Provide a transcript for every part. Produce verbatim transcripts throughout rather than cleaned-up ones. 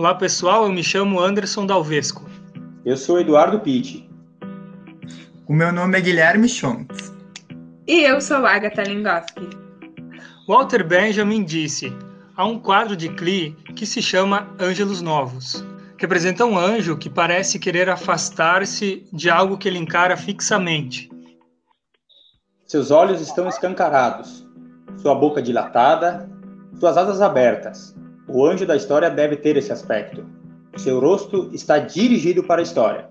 Olá pessoal, eu me chamo Anderson Dalvesco. Eu sou Eduardo Pitt. O meu nome é Guilherme Schontz. E eu sou Ágatha Ligowski. Walter Benjamin disse: há um quadro de Klee que se chama Ângelos Novos. Representa um anjo que parece querer afastar-se de algo que ele encara fixamente. Seus olhos estão escancarados, sua boca dilatada, suas asas abertas. O anjo da história deve ter esse aspecto. Seu rosto está dirigido para a história.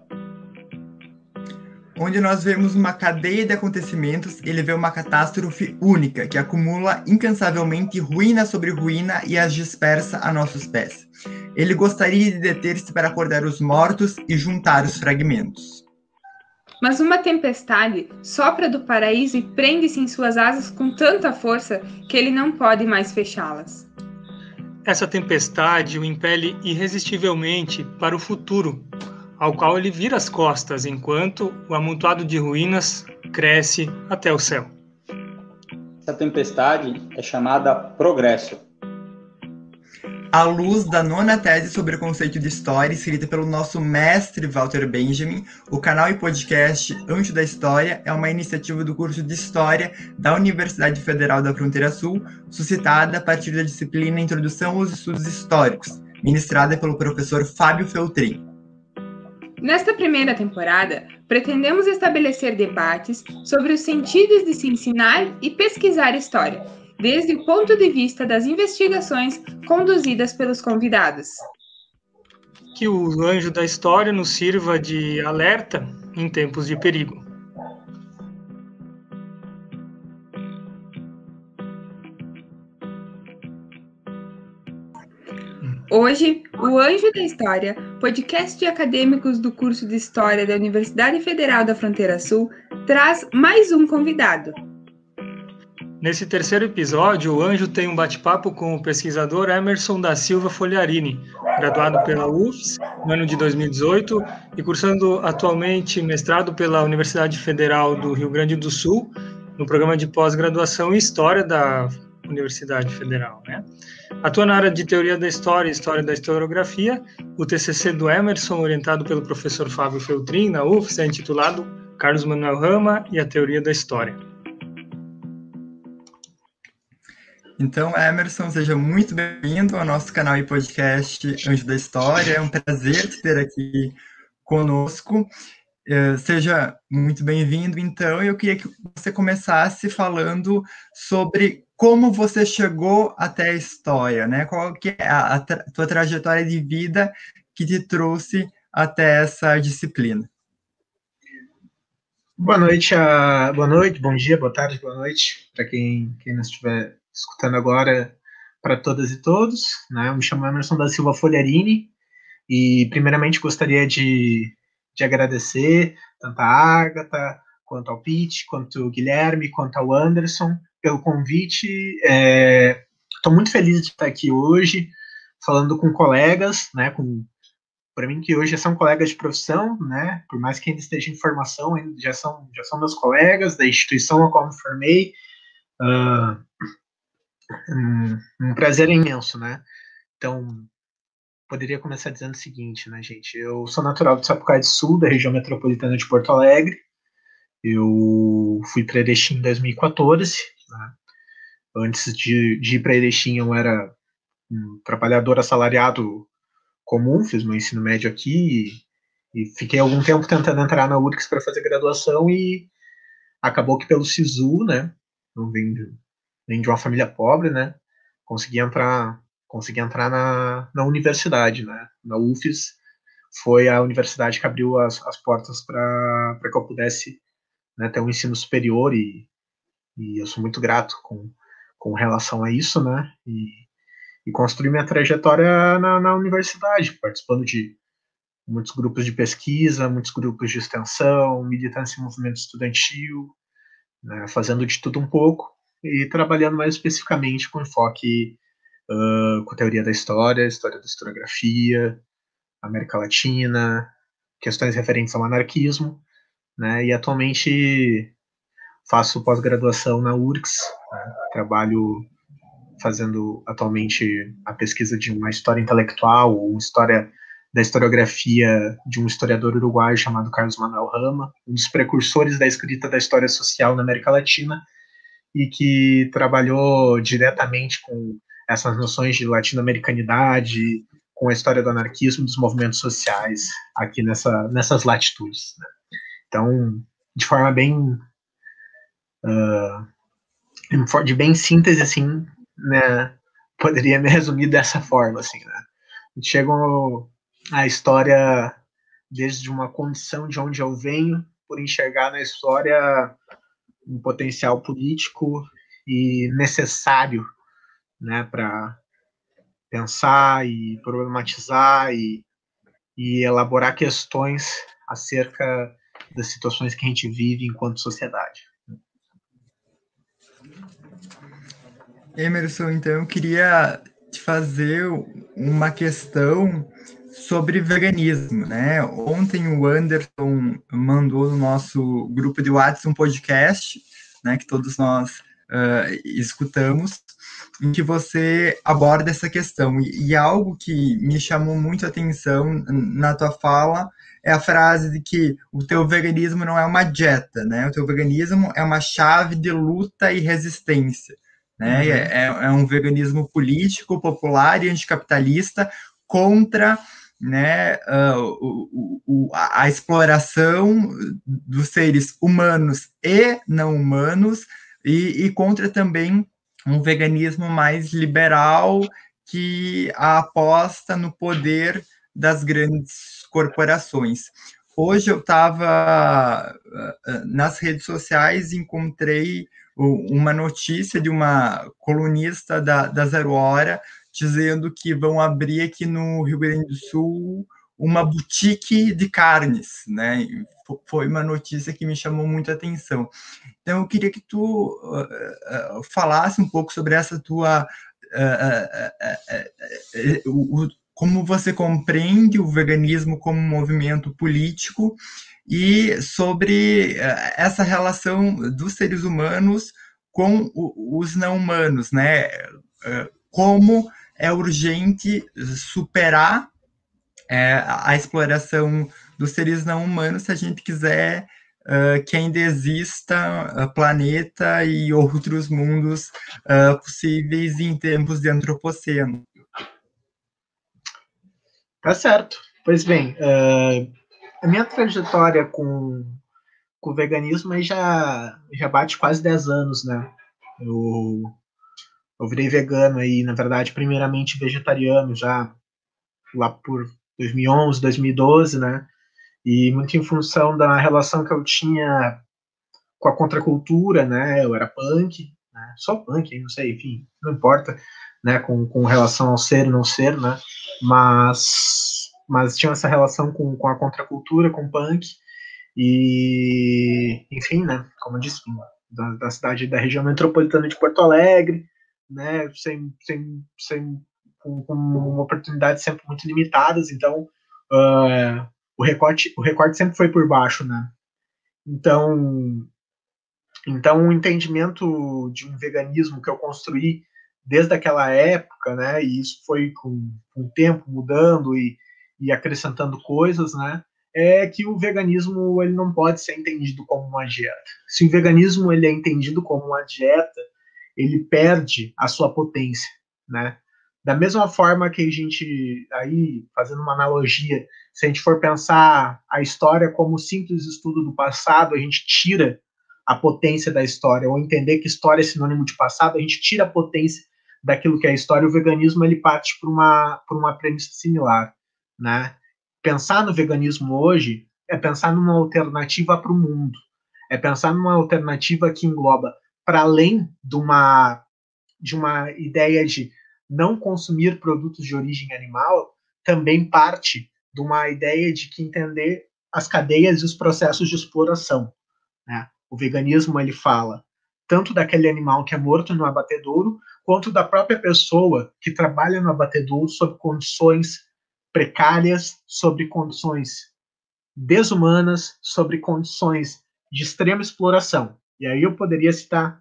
Onde nós vemos uma cadeia de acontecimentos, ele vê uma catástrofe única, que acumula incansavelmente ruína sobre ruína e as dispersa a nossos pés. Ele gostaria de deter-se para acordar os mortos e juntar os fragmentos. Mas uma tempestade sopra do paraíso e prende-se em suas asas com tanta força que ele não pode mais fechá-las. Essa tempestade o impele irresistivelmente para o futuro, ao qual ele vira as costas, enquanto o amontoado de ruínas cresce até o céu. Essa tempestade é chamada Progresso. À luz da nona tese sobre o conceito de história, escrita pelo nosso mestre Walter Benjamin, o canal e podcast Anjo da História é uma iniciativa do curso de História da Universidade Federal da Fronteira Sul, suscitada a partir da disciplina Introdução aos Estudos Históricos, ministrada pelo professor Fábio Feltrin. Nesta primeira temporada, pretendemos estabelecer debates sobre os sentidos de se ensinar e pesquisar história, desde o ponto de vista das investigações conduzidas pelos convidados. Que o anjo da história nos sirva de alerta em tempos de perigo. Hoje, o Anjo da História, podcast de acadêmicos do curso de História da Universidade Federal da Fronteira Sul, traz mais um convidado. Nesse terceiro episódio, o Anjo tem um bate-papo com o pesquisador Emerson da Silva Fogliarini, graduado pela U F S no ano de dois mil e dezoito e cursando atualmente mestrado pela Universidade Federal do Rio Grande do Sul, no programa de pós-graduação em História da Universidade Federal, né? Atua na área de Teoria da História e História da Historiografia. O T C C do Emerson, orientado pelo professor Fábio Feltrin, na U F S, é intitulado Carlos Manuel Rama e a Teoria da História. Então, Emerson, seja muito bem-vindo ao nosso canal e podcast Anjo da História. É um prazer te ter aqui conosco. Seja muito bem-vindo, então. Eu queria que você começasse falando sobre como você chegou até a história, né? Qual que é a, a tua trajetória de vida que te trouxe até essa disciplina? Boa noite, a, boa noite, bom dia, boa tarde, boa noite para quem, quem nos estiver escutando agora, para todas e todos, né? Eu me chamo Emerson da Silva Fogliarini e primeiramente gostaria de, de agradecer tanto a Ágatha, quanto ao Pitt, quanto ao Guilherme, quanto ao Anderson, pelo convite. Estou é, muito feliz de estar aqui hoje, falando com colegas, né, com, para mim que hoje já são colegas de profissão, né, por mais que ainda esteja em formação, já são, já são meus colegas da instituição a qual me formei. Uh, um, um prazer imenso, né? Então, poderia começar dizendo o seguinte, né, gente, eu sou natural do Sapucaia do Sul, da região metropolitana de Porto Alegre. Eu fui para Erechim em dois mil e quatorze, né? Antes de, de ir para Erechim, eu era um trabalhador assalariado comum, fiz meu ensino médio aqui e, e fiquei algum tempo tentando entrar na U R C S para fazer graduação e acabou que pelo SISU, né, eu vim de, vim de uma família pobre, né, consegui entrar, consegui entrar na, na universidade, né, na U F S, foi a universidade que abriu as, as portas para que eu pudesse, né, ter um ensino superior e, e eu sou muito grato com, com relação a isso, né, e, e construir minha trajetória na, na universidade, participando de muitos grupos de pesquisa, muitos grupos de extensão, militância em movimento estudantil, né, fazendo de tudo um pouco e trabalhando mais especificamente com enfoque uh, com teoria da história, história da historiografia, América Latina, questões referentes ao anarquismo, né, e atualmente faço pós-graduação na U R C S, né, trabalho fazendo atualmente a pesquisa de uma história intelectual, uma história da historiografia de um historiador uruguaio chamado Carlos Manuel Rama, um dos precursores da escrita da história social na América Latina, e que trabalhou diretamente com essas noções de latino-americanidade, com a história do anarquismo, dos movimentos sociais aqui nessa, nessas latitudes, né? Então, de forma bem... Uh, de bem síntese, assim, né, poderia me resumir dessa forma, assim, né? Chega a história desde uma condição de onde eu venho, por enxergar na história um potencial político e necessário, né, para pensar e problematizar e, e elaborar questões acerca das situações que a gente vive enquanto sociedade. Emerson, então eu queria te fazer uma questão sobre veganismo, né? Ontem o Anderson mandou no nosso grupo de WhatsApp um podcast, né, que todos nós uh, escutamos, em que você aborda essa questão. E, e algo que me chamou muito a atenção na tua fala é a frase de que o teu veganismo não é uma dieta, né? O teu veganismo é uma chave de luta e resistência, né? Uhum. É, é um veganismo político, popular e anticapitalista contra, né, uh, o, o, a, a exploração dos seres humanos e não humanos, e, e contra também um veganismo mais liberal que aposta no poder das grandes corporações. Hoje eu estava nas redes sociais e encontrei uma notícia de uma colunista da, da Zero Hora dizendo que vão abrir aqui no Rio Grande do Sul uma boutique de carnes, né? Foi uma notícia que me chamou muita atenção. Então, eu queria que tu uh, uh, falasse um pouco sobre essa tua... Uh, uh, uh, uh, uh, o, como você compreende o veganismo como um movimento político e sobre uh, essa relação dos seres humanos com o, os não-humanos, né? Uh, como é urgente superar é, a exploração dos seres não humanos se a gente quiser uh, que ainda exista uh, planeta e outros mundos uh, possíveis em tempos de antropoceno. Tá certo. Pois bem, uh, a minha trajetória com, com o veganismo aí já, já bate quase dez anos, né? Eu... Eu virei vegano aí, na verdade, primeiramente vegetariano já lá por dois mil e onze, dois mil e doze, né? E muito em função da relação que eu tinha com a contracultura, né? Eu era punk, né? Sou punk, não sei, enfim, não importa, né? Com, com relação ao ser e não ser, né? Mas, mas tinha essa relação com, com a contracultura, com o punk e, enfim, né? Como eu disse, da, da cidade, da região metropolitana de Porto Alegre, né, sem, sem, sem, com, com oportunidades sempre muito limitadas, então uh, o, recorte, o recorte sempre foi por baixo, né? Então, então o entendimento de um veganismo que eu construí desde aquela época, né, e isso foi com, com o tempo mudando e, e acrescentando coisas, né, é que o veganismo ele não pode ser entendido como uma dieta. Se o veganismo ele é entendido como uma dieta, ele perde a sua potência, né? Da mesma forma que a gente, aí, fazendo uma analogia, se a gente for pensar a história como simples estudo do passado, a gente tira a potência da história, ou entender que história é sinônimo de passado, a gente tira a potência daquilo que é a história, o veganismo, ele parte por uma, por uma premissa similar, né? Pensar no veganismo hoje é pensar numa alternativa para o mundo, é pensar numa alternativa que engloba para além de uma, de uma ideia de não consumir produtos de origem animal, também parte de uma ideia de que entender as cadeias e os processos de exploração, né? O veganismo ele fala tanto daquele animal que é morto no abatedouro, quanto da própria pessoa que trabalha no abatedouro sob condições precárias, sob condições desumanas, sob condições de extrema exploração. E aí eu poderia citar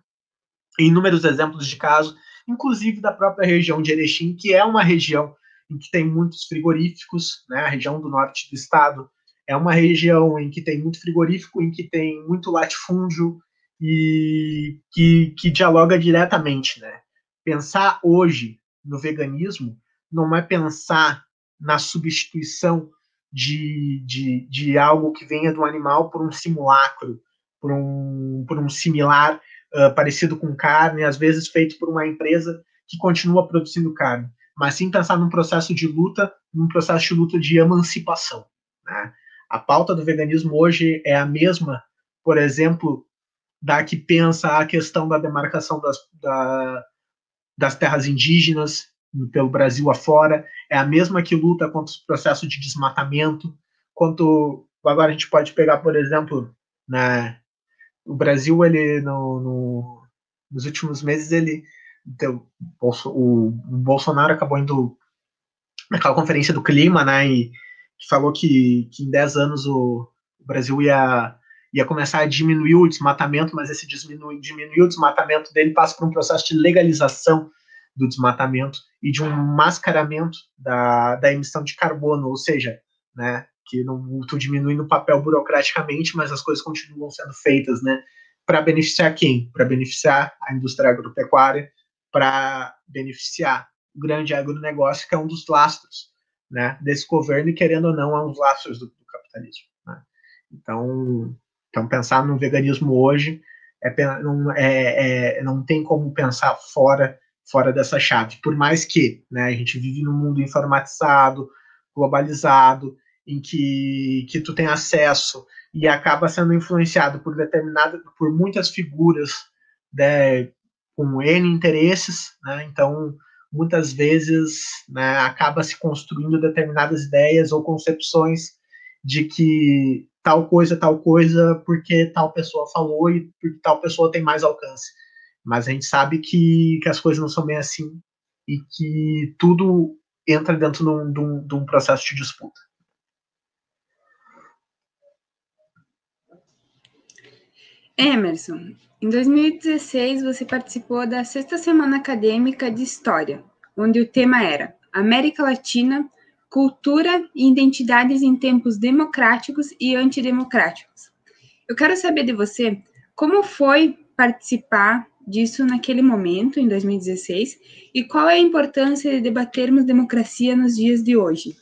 inúmeros exemplos de casos inclusive da própria região de Erechim, que é uma região em que tem muitos frigoríficos, né? A região do norte do estado é uma região em que tem muito frigorífico, em que tem muito latifúndio e que, que dialoga diretamente, né? Pensar hoje no veganismo não é pensar na substituição de, de, de algo que venha do animal por um simulacro, por um, por um similar uh, parecido com carne, às vezes feito por uma empresa que continua produzindo carne, mas sim pensar num processo de luta, num processo de luta de emancipação, né? A pauta do veganismo hoje é a mesma, por exemplo, da que pensa a questão da demarcação das, da, das terras indígenas pelo Brasil afora, é a mesma que luta contra o processo de desmatamento, quanto agora a gente pode pegar, por exemplo, né, o Brasil, ele no, no, nos últimos meses, ele deu, o, o Bolsonaro acabou indo naquela conferência do clima, né, e falou que, que em dez anos o, o Brasil ia, ia começar a diminuir o desmatamento, mas esse diminui, diminuir o desmatamento dele passa por um processo de legalização do desmatamento e de um mascaramento da, da emissão de carbono, ou seja, né, que não estou diminuindo o papel burocraticamente, mas as coisas continuam sendo feitas, né, para beneficiar quem? Para beneficiar a indústria agropecuária, para beneficiar o grande agronegócio, que é um dos lastros, né, desse governo, e querendo ou não, é um dos lastros do, do capitalismo, né? Então, então, pensar no veganismo hoje é, não, é, é, não tem como pensar fora fora dessa chave, por mais que, né, a gente vive num mundo informatizado, globalizado, em que, que tu tem acesso e acaba sendo influenciado por determinado, por muitas figuras, né, com N interesses, né, então muitas vezes, né, acaba se construindo determinadas ideias ou concepções de que tal coisa, tal coisa, porque tal pessoa falou e porque tal pessoa tem mais alcance. Mas a gente sabe que, que as coisas não são bem assim e que tudo entra dentro de um, de um, de um processo de disputa. Emerson, em dois mil e dezesseis você participou da Sexta Semana Acadêmica de História, onde o tema era América Latina, Cultura e Identidades em Tempos Democráticos e Antidemocráticos. Eu quero saber de você como foi participar disso naquele momento, em dois mil e dezesseis, e qual é a importância de debatermos democracia nos dias de hoje?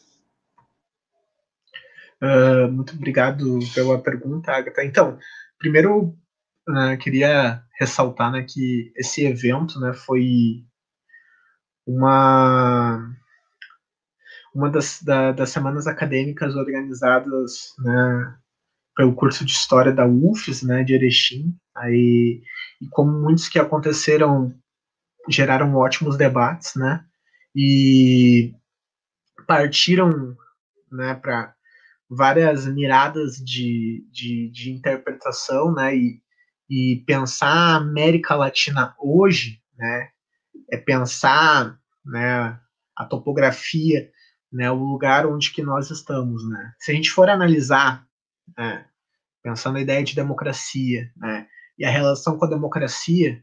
Uh, muito obrigado pela pergunta, Ágatha. Então, primeiro, uh, queria ressaltar, né, que esse evento, né, foi uma, uma das, da, das semanas acadêmicas organizadas, né, pelo curso de História da U F S, né, de Erechim, aí, e como muitos que aconteceram, geraram ótimos debates, né, e partiram, né, para várias miradas de, de, de interpretação, né, e, e pensar a América Latina hoje, né, é pensar, né, a topografia, né, o lugar onde que nós estamos, né. Se a gente for analisar, né, pensando a ideia de democracia, né, e a relação com a democracia,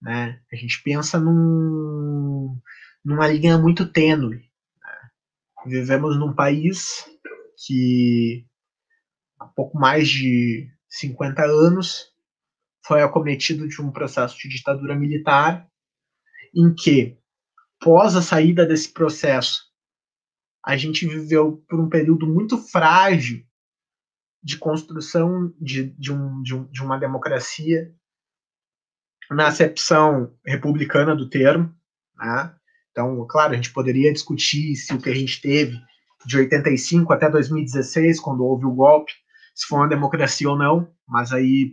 né, a gente pensa num, numa linha muito tênue, né? Vivemos num país que há pouco mais de cinquenta anos foi acometido de um processo de ditadura militar, em que, após a saída desse processo, a gente viveu por um período muito frágil de construção de, de, um, de, um, de uma democracia na acepção republicana do termo, né? Então, claro, a gente poderia discutir se o que a gente teve de oitenta e cinco até dois mil e dezesseis, quando houve o golpe, se foi uma democracia ou não, mas aí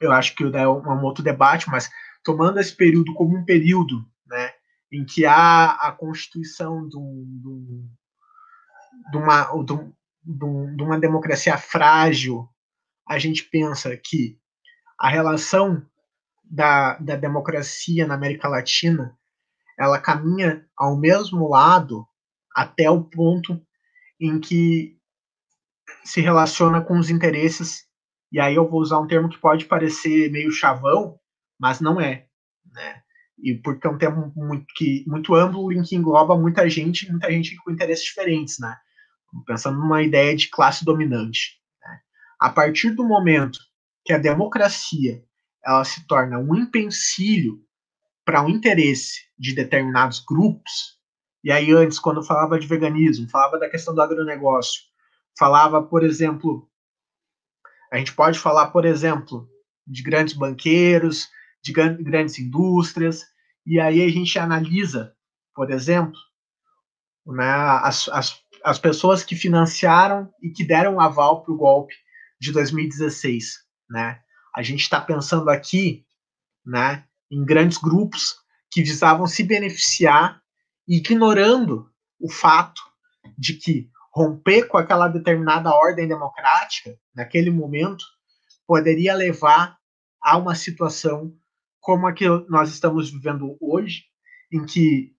eu acho que é um outro debate, mas tomando esse período como um período, né, em que há a constituição de, um, de uma... De um, de uma democracia frágil, a gente pensa que a relação da, da democracia na América Latina, ela caminha ao mesmo lado até o ponto em que se relaciona com os interesses, e aí eu vou usar um termo que pode parecer meio chavão, mas não é, né? E porque é um tema muito, que, muito amplo em que engloba muita gente, muita gente com interesses diferentes, né? Pensando numa ideia de classe dominante. Né? A partir do momento que a democracia ela se torna um empecilho para o interesse de determinados grupos, e aí antes, quando eu falava de veganismo, falava da questão do agronegócio, falava, por exemplo, a gente pode falar, por exemplo, de grandes banqueiros, de grandes indústrias, e aí a gente analisa, por exemplo, né, as, as, as pessoas que financiaram e que deram aval para o golpe de dois mil e dezesseis. Né? A gente está pensando aqui, né, em grandes grupos que visavam se beneficiar, ignorando o fato de que romper com aquela determinada ordem democrática, naquele momento, poderia levar a uma situação como a que nós estamos vivendo hoje, em que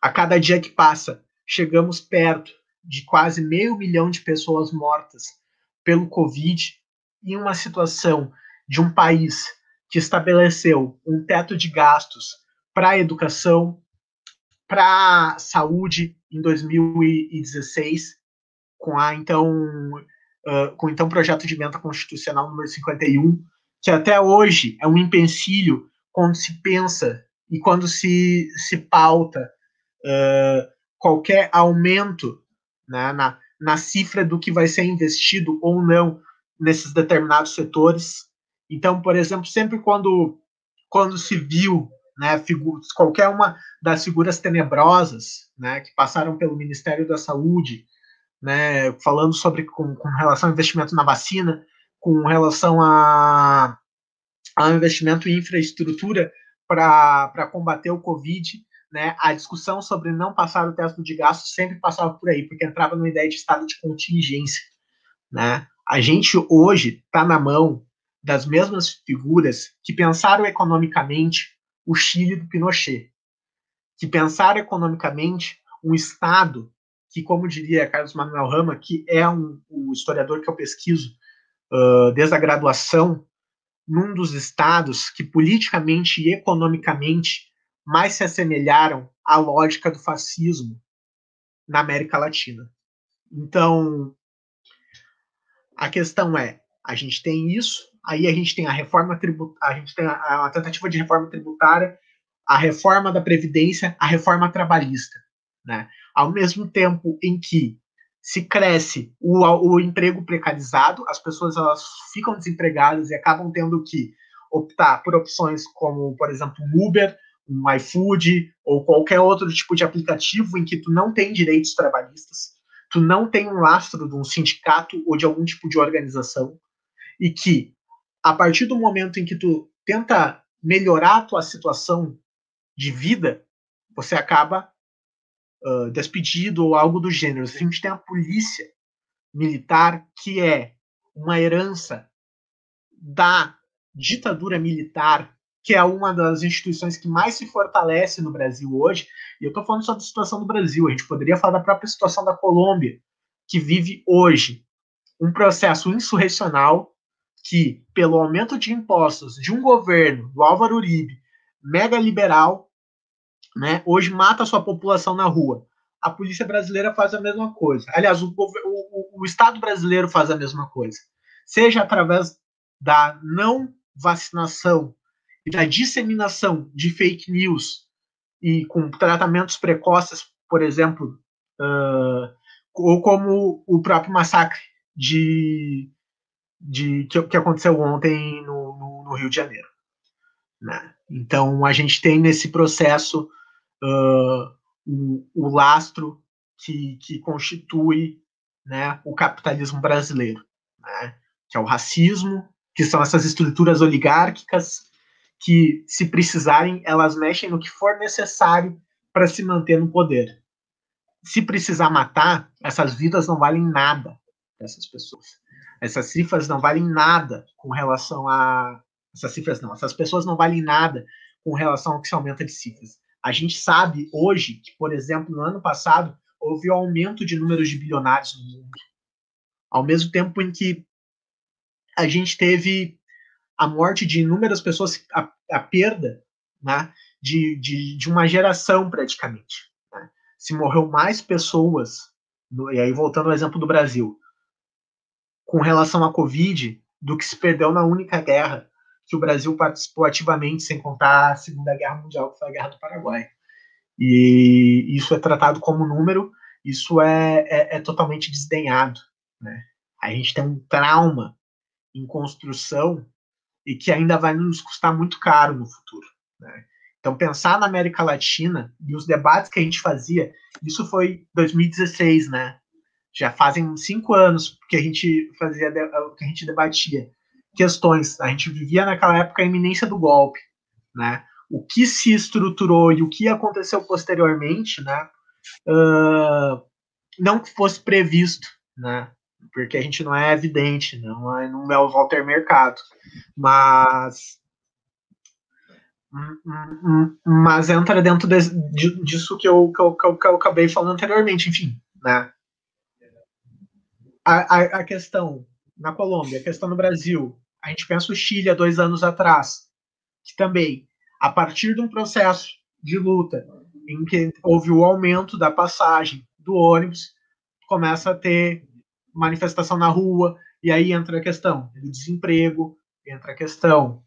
a cada dia que passa, chegamos perto de quase meio milhão de pessoas mortas pelo Covid, em uma situação de um país que estabeleceu um teto de gastos para a educação, para a saúde, em dois mil e dezesseis, com a então, uh, com então projeto de emenda constitucional número cinquenta e um, que até hoje é um empecilho quando se pensa e quando se, se pauta uh, qualquer aumento, né, na, na cifra do que vai ser investido ou não nesses determinados setores. Então, por exemplo, sempre quando, quando se viu, né, figuras, qualquer uma das figuras tenebrosas, né, que passaram pelo Ministério da Saúde, né, falando sobre com, com relação ao investimento na vacina, com relação a, a investimento em infraestrutura para combater o Covid, né, a discussão sobre não passar o teto de gasto sempre passava por aí, porque entrava numa ideia de estado de contingência. Né? A gente hoje está na mão das mesmas figuras que pensaram economicamente o Chile do Pinochet, que pensaram economicamente um Estado que, como diria Carlos Manuel Rama, que é um, um historiador que eu pesquiso, Uh, desde a graduação, num dos estados que politicamente e economicamente mais se assemelharam à lógica do fascismo na América Latina. Então, a questão é, a gente tem isso, aí a gente tem a reforma tributária, a gente tem a, a tentativa de reforma tributária, a reforma da Previdência, a reforma trabalhista, né? Ao mesmo tempo em que se cresce o, o emprego precarizado, as pessoas elas ficam desempregadas e acabam tendo que optar por opções como, por exemplo, um Uber, um iFood, ou qualquer outro tipo de aplicativo em que tu não tem direitos trabalhistas, tu não tem um lastro de um sindicato ou de algum tipo de organização, e que, a partir do momento em que tu tenta melhorar a tua situação de vida, você acaba Uh, despedido ou algo do gênero. A gente tem a polícia militar, que é uma herança da ditadura militar, que é uma das instituições que mais se fortalece no Brasil hoje, e eu estou falando só da situação do Brasil, a gente poderia falar da própria situação da Colômbia, que vive hoje um processo insurrecional que, pelo aumento de impostos de um governo, do Álvaro Uribe, mega liberal, né, hoje mata a sua população na rua. A polícia brasileira faz a mesma coisa. Aliás, o, o, o Estado brasileiro faz a mesma coisa. Seja através da não vacinação e da disseminação de fake news e com tratamentos precoces, por exemplo, uh, ou como o próprio massacre de, de, que, que aconteceu ontem no, no, no Rio de Janeiro. Né? Então, a gente tem nesse processo Uh, o, o lastro que, que constitui, né, o capitalismo brasileiro, né, que é o racismo, que são essas estruturas oligárquicas que, se precisarem, elas mexem no que for necessário para se manter no poder. Se precisar matar, essas vidas não valem nada para essas pessoas. Essas cifras não valem nada com relação a... Essas cifras não, essas pessoas não valem nada com relação ao que se aumenta de cifras. A gente sabe hoje que, por exemplo, no ano passado, houve um aumento de números de bilionários no mundo. Ao mesmo tempo em que a gente teve a morte de inúmeras pessoas, a, a perda, né, de, de, de uma geração, praticamente. Né? Se morreu mais pessoas, no, e aí voltando ao exemplo do Brasil, com relação à Covid, do que se perdeu na única guerra que o Brasil participou ativamente, sem contar a Segunda Guerra Mundial, que foi a Guerra do Paraguai. E isso é tratado como número, isso é, é, é totalmente desdenhado. Né? A gente tem um trauma em construção e que ainda vai nos custar muito caro no futuro. Né? Então, pensar na América Latina e os debates que a gente fazia, isso foi dois mil e dezesseis, né? Já fazem cinco anos que a gente fazia, que a gente debatia questões. A gente vivia naquela época a iminência do golpe, né? O que se estruturou e o que aconteceu posteriormente, né? Uh, não que fosse previsto, né? Porque a gente não é evidente, não é, não é o Walter Mercado, mas, mas entra dentro de, de, disso que eu, que, eu, que, eu, que eu acabei falando anteriormente, enfim, né? A, a, a questão na Colômbia, a questão no Brasil, a gente pensa o Chile há dois anos atrás, que também, a partir de um processo de luta em que houve o aumento da passagem do ônibus, começa a ter manifestação na rua, e aí entra a questão do desemprego, entra a questão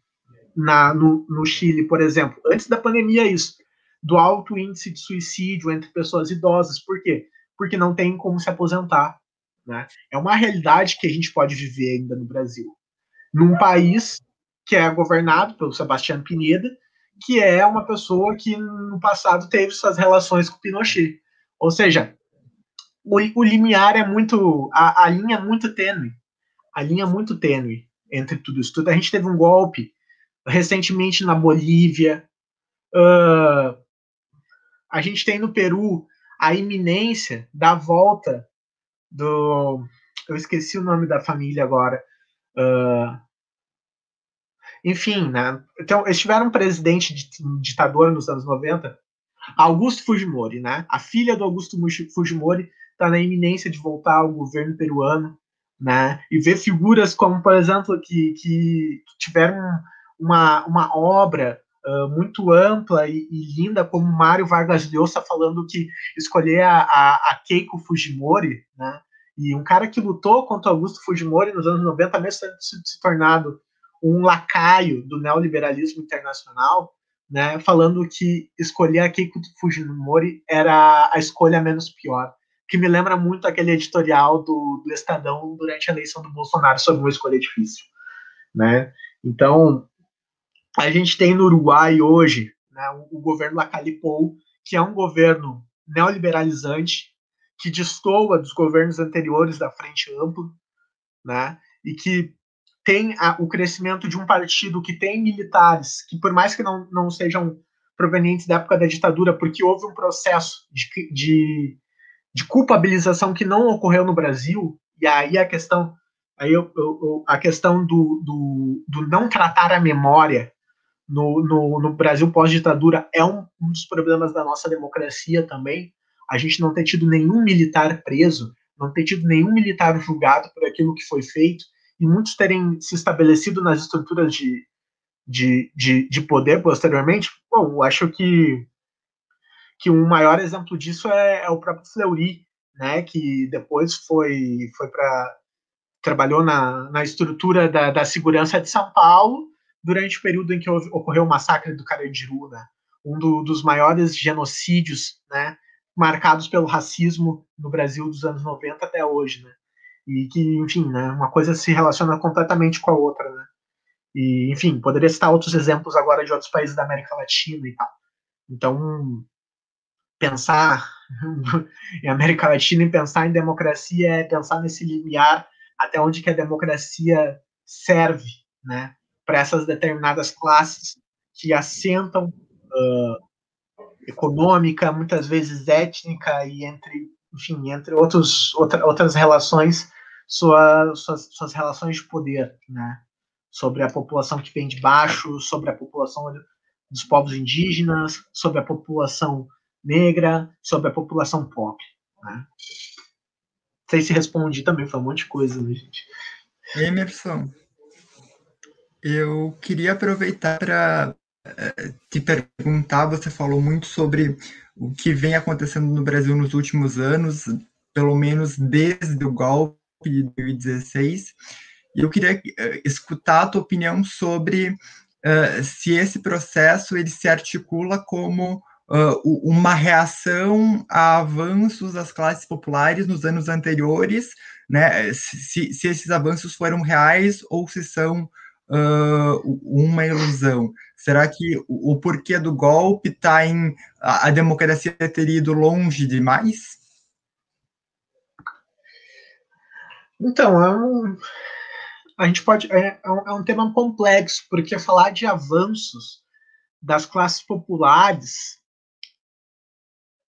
na, no, no Chile, por exemplo, antes da pandemia isso, do alto índice de suicídio entre pessoas idosas, por quê? Porque não tem como se aposentar, né? É uma realidade que a gente pode viver ainda no Brasil, num país que é governado pelo Sebastião Pineda, que é uma pessoa que no passado teve suas relações com Pinochet, ou seja, O, o limiar é muito, a, a linha é muito tênue, a linha é muito tênue entre tudo isso tudo. A gente teve um golpe recentemente na Bolívia, uh, a gente tem no Peru a iminência da volta do, eu esqueci o nome da família agora, uh, enfim, né? Então, eles tiveram um presidente ditador nos anos noventa, Augusto Fujimori, né? A filha do Augusto Fujimori está na iminência de voltar ao governo peruano, né? E ver figuras como, por exemplo, que, que tiveram uma, uma obra uh, muito ampla e, e linda, como Mário Vargas Llosa falando que escolher a, a, a Keiko Fujimori, né? E um cara que lutou contra Augusto Fujimori nos anos noventa, mesmo tendo se tornado um lacaio do neoliberalismo internacional, né, falando que escolher a Keiko Fujimori era a escolha menos pior, que me lembra muito aquele editorial do, do Estadão durante a eleição do Bolsonaro sobre uma escolha difícil, né? Então, a gente tem no Uruguai hoje, né, o, o governo Lacalipou, que é um governo neoliberalizante, que destoa dos governos anteriores da Frente Ampla, né, e que tem a, o crescimento de um partido que tem militares, que por mais que não, não sejam provenientes da época da ditadura, porque houve um processo de, de, de culpabilização que não ocorreu no Brasil, e aí a questão, aí eu, eu, a questão do, do, do não tratar a memória no, no, no Brasil pós-ditadura é um, um dos problemas da nossa democracia também, a gente não ter tido nenhum militar preso, não ter tido nenhum militar julgado por aquilo que foi feito, e muitos terem se estabelecido nas estruturas de, de, de, de poder posteriormente. Bom, acho que, que um maior exemplo disso é, é o próprio Fleury, né, que depois foi, foi para trabalhou na, na estrutura da, da segurança de São Paulo durante o período em que houve, ocorreu o massacre do Carandiru, né, um do, dos maiores genocídios, né, marcados pelo racismo no Brasil dos anos noventa até hoje, né. E que, enfim, né, uma coisa se relaciona completamente com a outra, né? E, enfim, poderia citar outros exemplos agora de outros países da América Latina e tal. Então, pensar em América Latina e pensar em democracia é pensar nesse limiar até onde que a democracia serve, né, para essas determinadas classes que assentam uh, econômica, muitas vezes étnica e entre, enfim, entre outros, outra, outras relações, sua, suas, suas relações de poder, né? Sobre a população que vem de baixo, sobre a população dos povos indígenas, sobre a população negra, sobre a população pobre, né? Não sei se respondi também, foi um monte de coisa, né, gente? Emerson, eu queria aproveitar para te perguntar, você falou muito sobre o que vem acontecendo no Brasil nos últimos anos, pelo menos desde o golpe de dois mil e dezesseis, e eu queria escutar a tua opinião sobre uh, se esse processo ele se articula como uh, uma reação a avanços das classes populares nos anos anteriores, né? se, se esses avanços foram reais ou se são Uh, uma ilusão. Será que o, o porquê do golpe está em a, a democracia ter ido longe demais? Então, é um, a gente pode é, é, um, é um tema complexo, porque falar de avanços das classes populares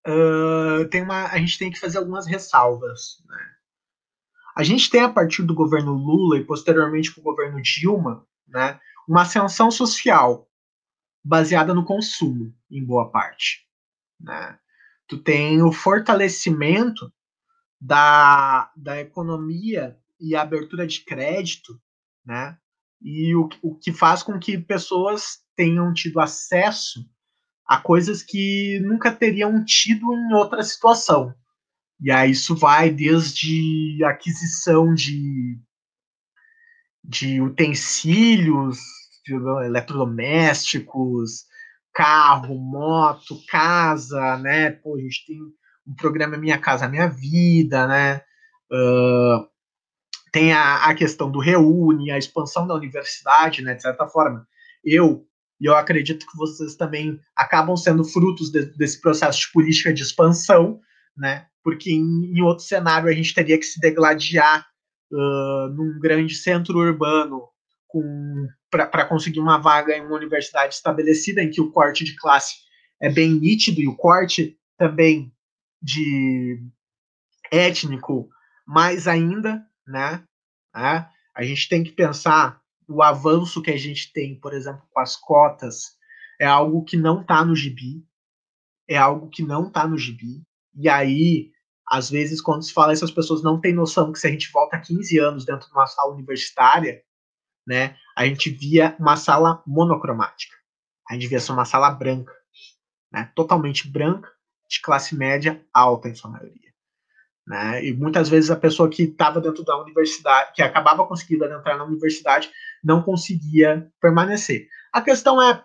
uh, tem uma, a gente tem que fazer algumas ressalvas, né? A gente tem, a partir do governo Lula e posteriormente com o governo Dilma, né, uma ascensão social baseada no consumo, em boa parte, né? Tu tem o fortalecimento da, da economia e a abertura de crédito, né? E o, o que faz com que pessoas tenham tido acesso a coisas que nunca teriam tido em outra situação. E aí isso vai desde aquisição de, de utensílios, de eletrodomésticos, carro, moto, casa, né? Pô, a gente tem um programa Minha Casa Minha Vida, né? Uh, tem a, a questão do Reuni, a expansão da universidade, né? De certa forma, eu, e eu acredito que vocês também acabam sendo frutos de, desse processo de política de expansão, né? Porque em, em outro cenário a gente teria que se degladiar uh, num grande centro urbano para conseguir uma vaga em uma universidade estabelecida, em que o corte de classe é bem nítido, e o corte também de étnico mais ainda, né? É, a gente tem que pensar o avanço que a gente tem, por exemplo, com as cotas, é algo que não está no gibi, é algo que não está no gibi, e aí, às vezes, quando se fala isso, as pessoas não têm noção que se a gente volta quinze anos dentro de uma sala universitária, né, a gente via uma sala monocromática. A gente via só uma sala branca, né, totalmente branca, de classe média alta, em sua maioria, né? E muitas vezes a pessoa que estava dentro da universidade, que acabava conseguindo entrar na universidade, não conseguia permanecer. A questão é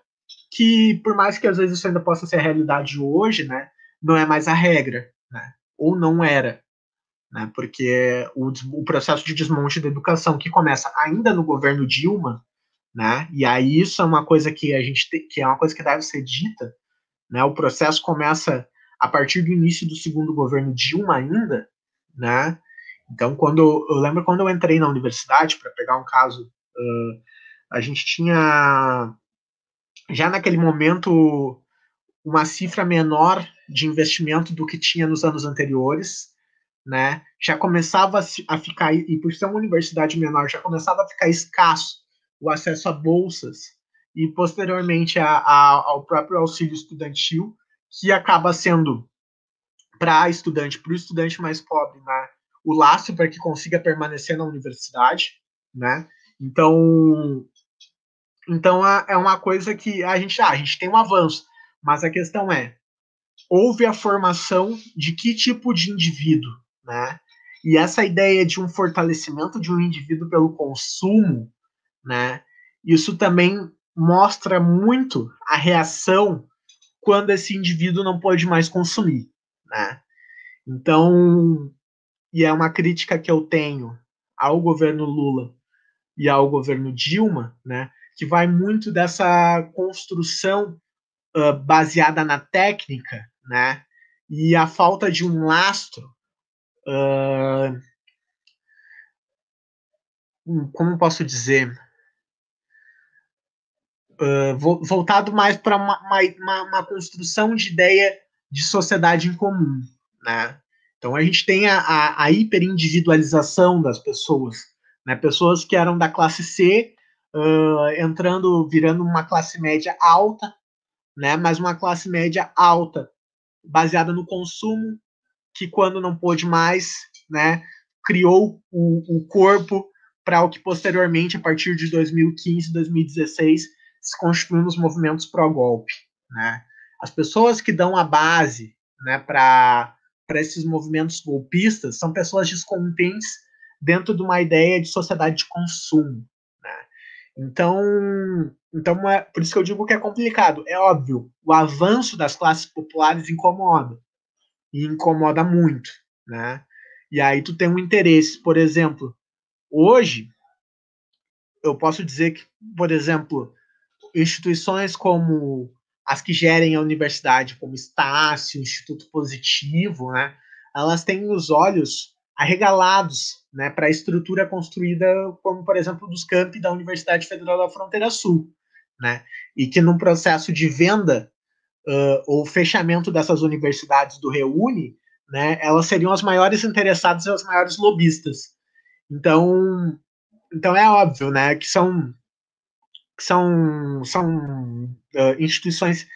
que, por mais que às vezes isso ainda possa ser a realidade hoje, né, não é mais a regra, né? Ou não era, né? Porque o, o processo de desmonte da educação, que começa ainda no governo Dilma, né? E aí isso é uma coisa que a gente te, que é uma coisa que deve ser dita, né? O processo começa a partir do início do segundo governo Dilma ainda, né? Então, quando eu lembro quando eu entrei na universidade, para pegar um caso, uh, a gente tinha já naquele momento uma cifra menor de investimento do que tinha nos anos anteriores, né? Já começava a ficar, e por ser uma universidade menor, já começava a ficar escasso o acesso a bolsas e, posteriormente, a, a, ao próprio auxílio estudantil, que acaba sendo, para estudante, para o estudante mais pobre, né, o laço para que consiga permanecer na universidade, né? Então, então é uma coisa que a gente, ah, a gente tem um avanço, mas a questão é, houve a formação de que tipo de indivíduo, né? E essa ideia de um fortalecimento de um indivíduo pelo consumo, né? Isso também mostra muito a reação quando esse indivíduo não pode mais consumir, né? Então, e é uma crítica que eu tenho ao governo Lula e ao governo Dilma, né? Que vai muito dessa construção Uh, baseada na técnica, né, e a falta de um lastro, uh, como posso dizer, uh, vo voltado mais para uma, uma, uma construção de ideia de sociedade em comum, né. Então a gente tem a, a, a hiperindividualização das pessoas, né, pessoas que eram da classe C, uh, entrando, virando uma classe média alta, né, mas uma classe média alta, baseada no consumo, que quando não pôde mais, né, criou o, o corpo para o que posteriormente, a partir de dois mil e quinze, dois mil e dezesseis, se constituindo os movimentos pró-golpe, né? As pessoas que dão a base, né, para esses movimentos golpistas são pessoas descontentes dentro de uma ideia de sociedade de consumo, né? Então, então é, por isso que eu digo que é complicado. É óbvio, o avanço das classes populares incomoda, e incomoda muito, né? E aí tu tem um interesse, por exemplo, hoje, eu posso dizer que, por exemplo, instituições como as que gerem a universidade, como Estácio, Instituto Positivo, né, elas têm os olhos arregalados, né, para a estrutura construída, como, por exemplo, dos campi da Universidade Federal da Fronteira Sul, né, e que num processo de venda uh, ou fechamento dessas universidades do Reuni, né, elas seriam as maiores interessadas e as maiores lobistas. Então, então é óbvio, né, que são, que são, são uh, instituições,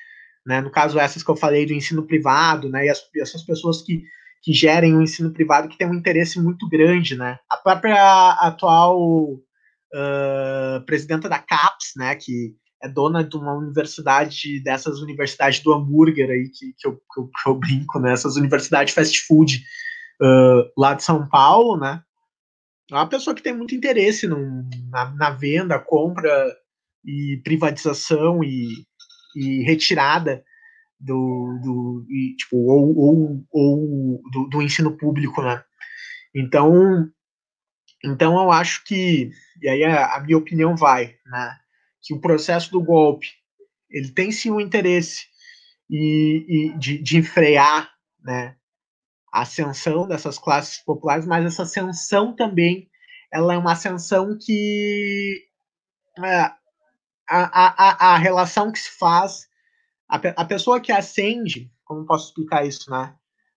né, no caso essas que eu falei do ensino privado, né, e as, essas pessoas que, que gerem o ensino privado, que têm um interesse muito grande, né. A própria atual uh, presidenta da CAPES, né, que é dona de uma universidade, dessas universidades do hambúrguer aí, que, que, eu, que, eu, que eu brinco, né, essas universidades fast food uh, lá de São Paulo, né. É uma pessoa que tem muito interesse num, na, na venda, compra e privatização e, e retirada do, do, e, tipo, ou, ou, ou do, do ensino público, né? Então, então eu acho que, e aí a, a minha opinião vai, né, que o processo do golpe, ele tem sim um interesse e, e de, de frear, né, a ascensão dessas classes populares, mas essa ascensão também, ela é uma ascensão que a, a, a relação que se faz, a, a pessoa que ascende, como posso explicar isso, né?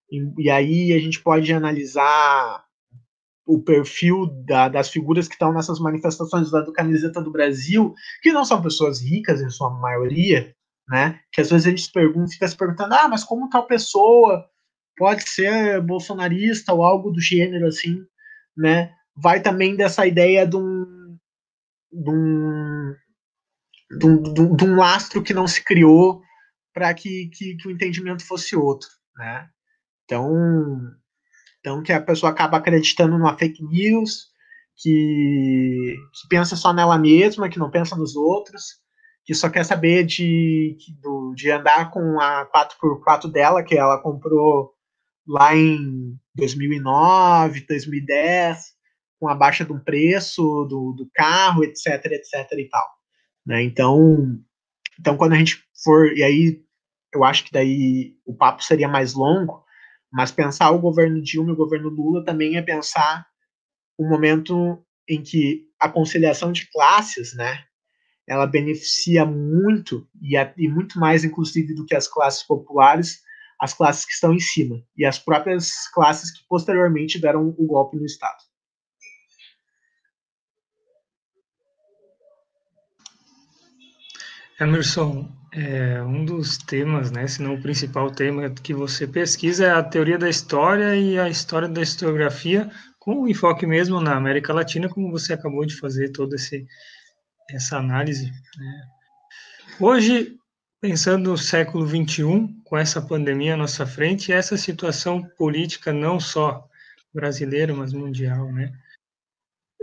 E, e aí a gente pode analisar o perfil da, das figuras que estão nessas manifestações da Camiseta do Brasil, que não são pessoas ricas em sua maioria, né? Que às vezes a gente se pergunta, fica se perguntando, ah, mas como tal pessoa pode ser bolsonarista ou algo do gênero, assim, né, vai também dessa ideia de um, de um, de um, de um lastro que não se criou para que, que, que o entendimento fosse outro, né, então, então que a pessoa acaba acreditando numa fake news, que, que pensa só nela mesma, que não pensa nos outros, que só quer saber de, de andar com a quatro por quatro dela, que ela comprou lá em dois mil e nove, dois mil e dez, com a baixa do preço do, do carro, etc, etc e tal, né? Então, então quando a gente for, e aí eu acho que daí o papo seria mais longo, mas pensar o governo Dilma e o governo Lula também é pensar o momento em que a conciliação de classes, né, ela beneficia muito, e, a, e muito mais, inclusive, do que as classes populares, as classes que estão em cima, e as próprias classes que posteriormente deram o golpe no Estado. Emerson, é, um dos temas, né, se não o principal tema que você pesquisa é a teoria da história e a história da historiografia, com enfoque mesmo na América Latina, como você acabou de fazer todo esse, essa análise, né? Hoje, pensando no século vinte e um, com essa pandemia à nossa frente, essa situação política não só brasileira, mas mundial, né?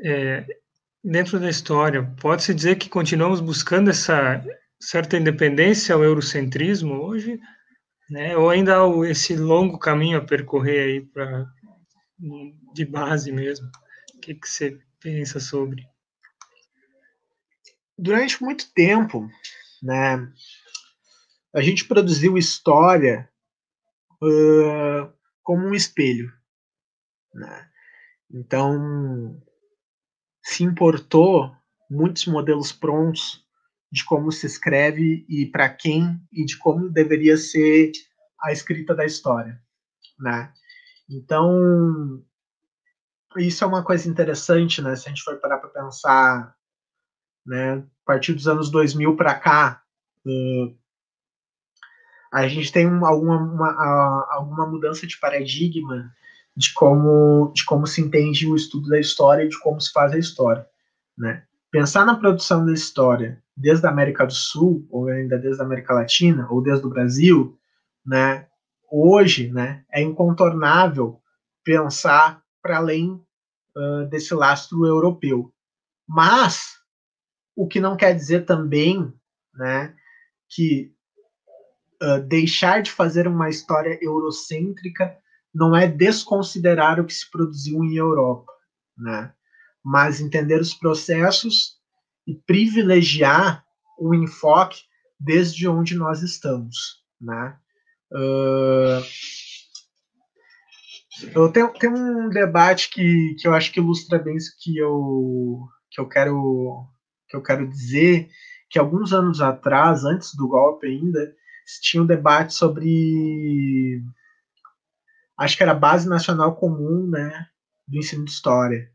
É, dentro da história, pode-se dizer que continuamos buscando essa certa independência ao eurocentrismo hoje, né? Ou ainda há esse longo caminho a percorrer aí pra, de base mesmo? O que, que você pensa sobre? Durante muito tempo, né, a gente produziu história uh, como um espelho, né? Então, se importou muitos modelos prontos de como se escreve e para quem, e de como deveria ser a escrita da história, né? Então, isso é uma coisa interessante, né? Se a gente for parar para pensar, né, a partir dos anos dois mil para cá, uh, a gente tem uma, uma, uma, alguma mudança de paradigma de como, de como se entende o estudo da história e de como se faz a história, né? Pensar na produção da história desde a América do Sul, ou ainda desde a América Latina, ou desde o Brasil, né, hoje, né, é incontornável pensar para além uh, desse lastro europeu. Mas, o que não quer dizer também, né, que uh, deixar de fazer uma história eurocêntrica não é desconsiderar o que se produziu em Europa, né, mas entender os processos e privilegiar o enfoque desde onde nós estamos, né. Uh, eu tenho, tenho um debate que, que eu acho que ilustra bem isso que eu, que, eu quero, que eu quero dizer, que alguns anos atrás, antes do golpe ainda, tinha um debate sobre, acho que era a Base Nacional Comum, né, do ensino de história.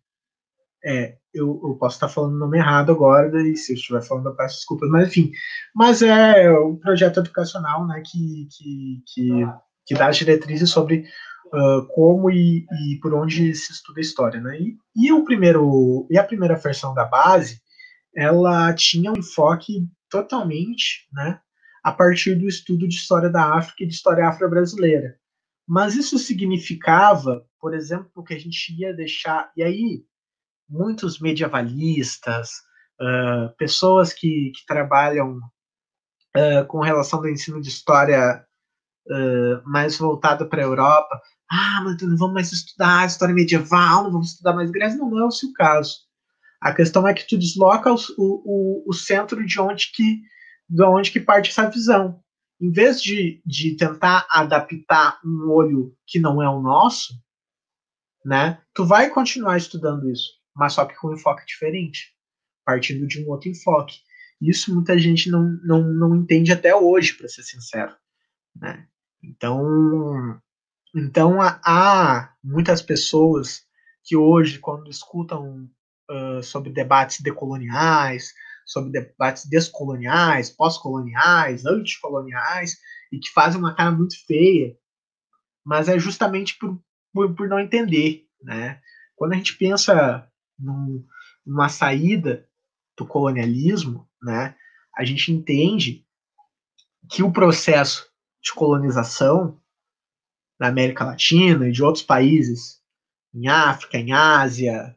É, eu, eu posso estar falando o nome errado agora, e se eu estiver falando eu peço desculpas, mas enfim, mas é um projeto educacional, né, que, que, que, que dá as diretrizes sobre uh, como e, e por onde se estuda a história, né, e, e, o primeiro, e a primeira versão da base, ela tinha um enfoque totalmente, né, a partir do estudo de história da África e de história afro-brasileira, mas isso significava, por exemplo, que a gente ia deixar, e aí muitos medievalistas, uh, pessoas que, que trabalham uh, com relação do ensino de história uh, mais voltado para a Europa, ah, mas não vamos mais estudar história medieval, não vamos estudar mais Grécia, não, não é o seu caso. A questão é que tu desloca o, o, o centro de onde, que, de onde que parte essa visão. Em vez de, de tentar adaptar um olho que não é o nosso, né, tu vai continuar estudando isso, mas só que com um enfoque diferente, partindo de um outro enfoque. Isso muita gente não, não, não entende até hoje, para ser sincero, né? Então, então há, há muitas pessoas que hoje, quando escutam uh, sobre debates decoloniais, sobre debates descoloniais, pós-coloniais, anticoloniais, e que fazem uma cara muito feia, mas é justamente por, por, por não entender, né? Quando a gente pensa numa saída do colonialismo, né, a gente entende que o processo de colonização da América Latina e de outros países, em África, em Ásia,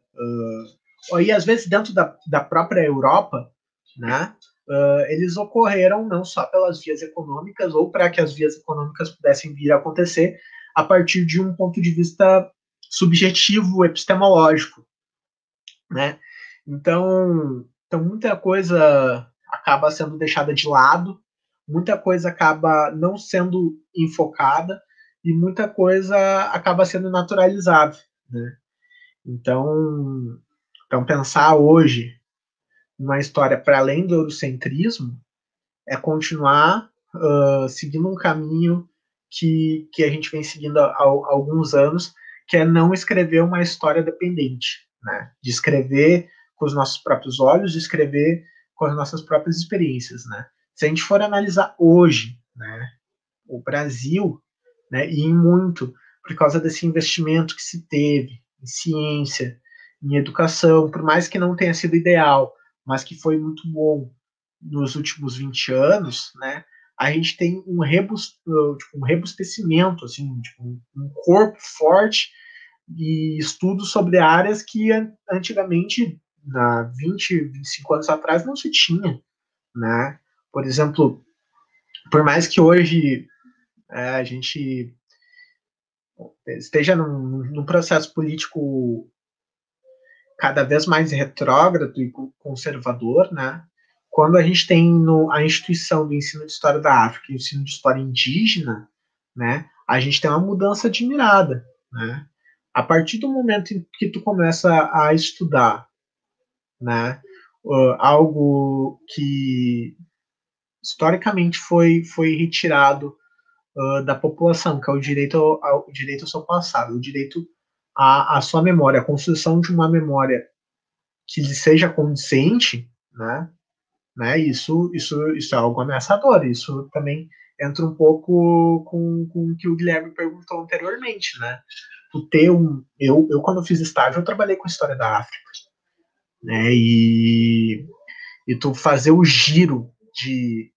uh, e às vezes dentro da, da própria Europa, né, uh, eles ocorreram não só pelas vias econômicas, ou para que as vias econômicas pudessem vir a acontecer a partir de um ponto de vista subjetivo, epistemológico, né? Então, então, muita coisa acaba sendo deixada de lado, muita coisa acaba não sendo enfocada e muita coisa acaba sendo naturalizada, né? Então, então pensar hoje numa história para além do eurocentrismo é continuar uh, seguindo um caminho que, que a gente vem seguindo há, há alguns anos, que é não escrever uma história dependente, né? De escrever com os nossos próprios olhos, de escrever com as nossas próprias experiências, né? Se a gente for analisar hoje, né, o Brasil, né, e em muito, por causa desse investimento que se teve em ciência, em educação, por mais que não tenha sido ideal, mas que foi muito bom nos últimos vinte anos, né, a gente tem um, rebus, tipo, um rebustecimento, assim, tipo, um corpo forte e estudos sobre áreas que antigamente, há vinte, vinte e cinco anos atrás, não se tinha, né? Por exemplo, por mais que hoje é, a gente esteja num, num processo político cada vez mais retrógrado e conservador, né? Quando a gente tem no, a instituição do ensino de história da África e o ensino de história indígena, né? A gente tem uma mudança de mirada, né? A partir do momento em que tu começa a estudar, né, uh, algo que historicamente foi, foi retirado uh, da população, que é o direito ao, ao, direito ao seu passado, o direito à, à sua memória, a construção de uma memória que lhe seja condizente, né, né, isso, isso, isso é algo ameaçador, isso também entra um pouco com, com o que o Guilherme perguntou anteriormente, né? Tu ter um, eu, eu, quando eu fiz estágio, eu trabalhei com a história da África, né, e, e tu fazer o giro de,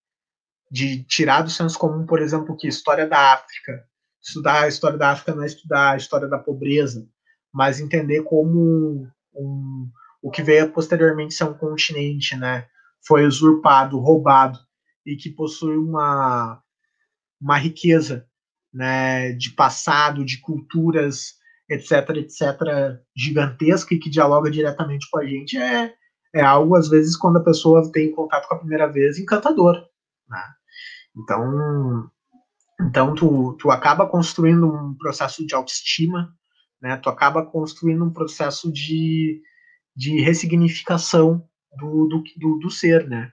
de tirar do senso comum, por exemplo, que história da África, estudar a história da África não é estudar a história da pobreza, mas entender como um, o que veio posteriormente ser um continente, né, foi usurpado, roubado, e que possui uma, uma riqueza, né, de passado, de culturas, etc, etc, gigantesca, e que dialoga diretamente com a gente, é, é algo, às vezes, quando a pessoa tem contato com a primeira vez, encantador, né? Então, então tu, tu acaba construindo um processo de autoestima, né? Tu acaba construindo um processo de, de ressignificação do, do, do, do ser, né?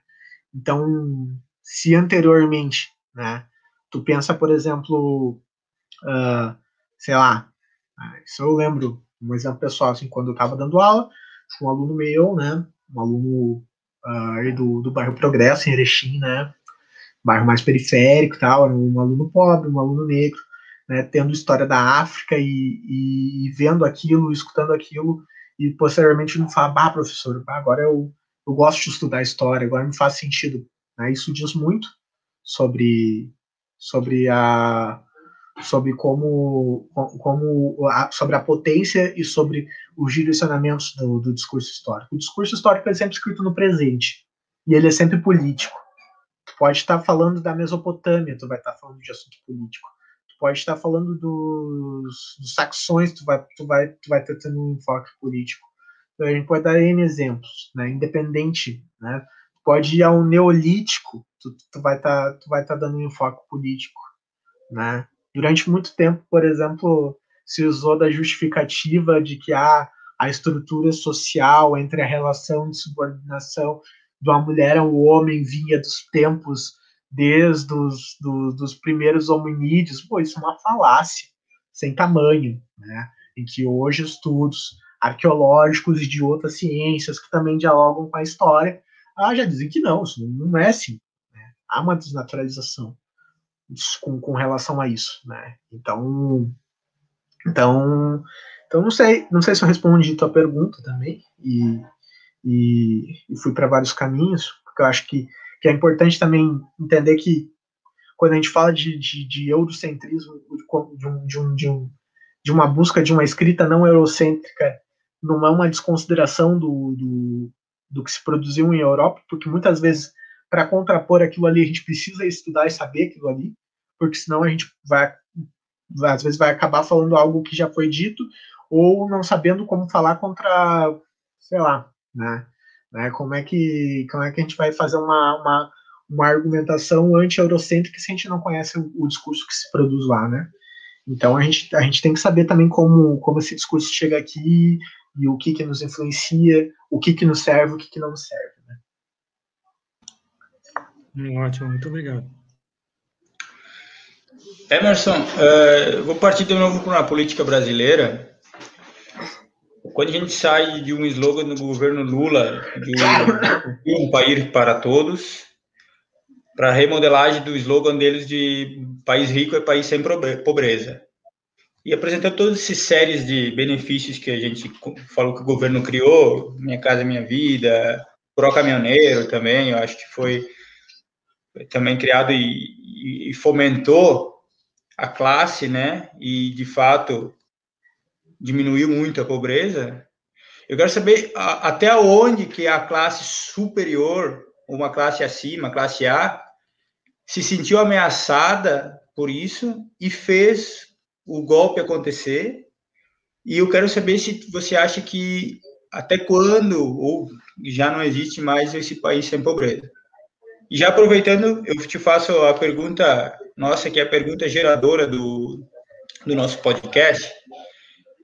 Então, se anteriormente, né, tu pensa, por exemplo, uh, sei lá, isso eu lembro, um exemplo pessoal, assim, quando eu estava dando aula, um aluno meu, né, um aluno uh, do, do bairro Progresso, em Erechim, né, bairro mais periférico e tal, era um aluno pobre, um aluno negro, né, tendo história da África e, e, e vendo aquilo, escutando aquilo, e posteriormente ele fala, bah, professor, agora eu, eu gosto de estudar história, agora me faz sentido, né? Isso diz muito sobre, sobre a... sobre como, como a, sobre a potência e sobre os direcionamentos do, do discurso histórico. O discurso histórico é sempre escrito no presente, e ele é sempre político. Tu pode estar falando da Mesopotâmia, tu vai estar falando de assunto político. Tu pode estar falando dos, dos saxões, tu vai, tu vai, tu vai tendo um enfoque político. Então, a gente pode dar N exemplos, né, independente, né? Tu pode ir ao Neolítico, tu, tu vai estar, tu vai estar dando um enfoque político, né? Durante muito tempo, por exemplo, se usou da justificativa de que há a estrutura social entre a relação de subordinação de uma mulher ao homem vinha dos tempos, desde os do, dos primeiros hominídeos. Pô, isso é uma falácia sem tamanho, né? Em que hoje estudos arqueológicos e de outras ciências que também dialogam com a história ah, já dizem que não, isso não é assim, né? Há uma desnaturalização Com, com relação a isso, né? Então, então, então não sei, não sei se eu respondi a tua pergunta também, e, e, e fui para vários caminhos, porque eu acho que, que é importante também entender que quando a gente fala de, de, de eurocentrismo, de, um, de, um, de, um, de uma busca de uma escrita não eurocêntrica, não é uma desconsideração do, do, do que se produziu em Europa, porque muitas vezes para contrapor aquilo ali, a gente precisa estudar e saber aquilo ali, porque senão a gente vai, às vezes, vai acabar falando algo que já foi dito, ou não sabendo como falar contra, sei lá, né? né? Como é que, como é que a gente vai fazer uma, uma, uma argumentação anti-eurocêntrica se a gente não conhece o, o discurso que se produz lá, né? Então, a gente, a gente tem que saber também como, como esse discurso chega aqui, e o que que nos influencia, o que que nos serve, o que que não nos serve. Ótimo, muito obrigado. Emerson, uh, vou partir de novo para a política brasileira. Quando a gente sai de um slogan do governo Lula, de um, um país para todos, para a remodelagem do slogan deles de país rico é país sem pobreza. E apresentou todas essas séries de benefícios que a gente falou que o governo criou, Minha Casa Minha Vida, Pro Caminhoneiro também, eu acho que foi... também criado e, e fomentou a classe, né? E, de fato, diminuiu muito a pobreza. Eu quero saber a, até onde que a classe superior, uma classe acima, classe A, se sentiu ameaçada por isso e fez o golpe acontecer. E eu quero saber se você acha que até quando ou já não existe mais esse país sem pobreza. E já aproveitando, eu te faço a pergunta nossa, que é a pergunta geradora do, do nosso podcast,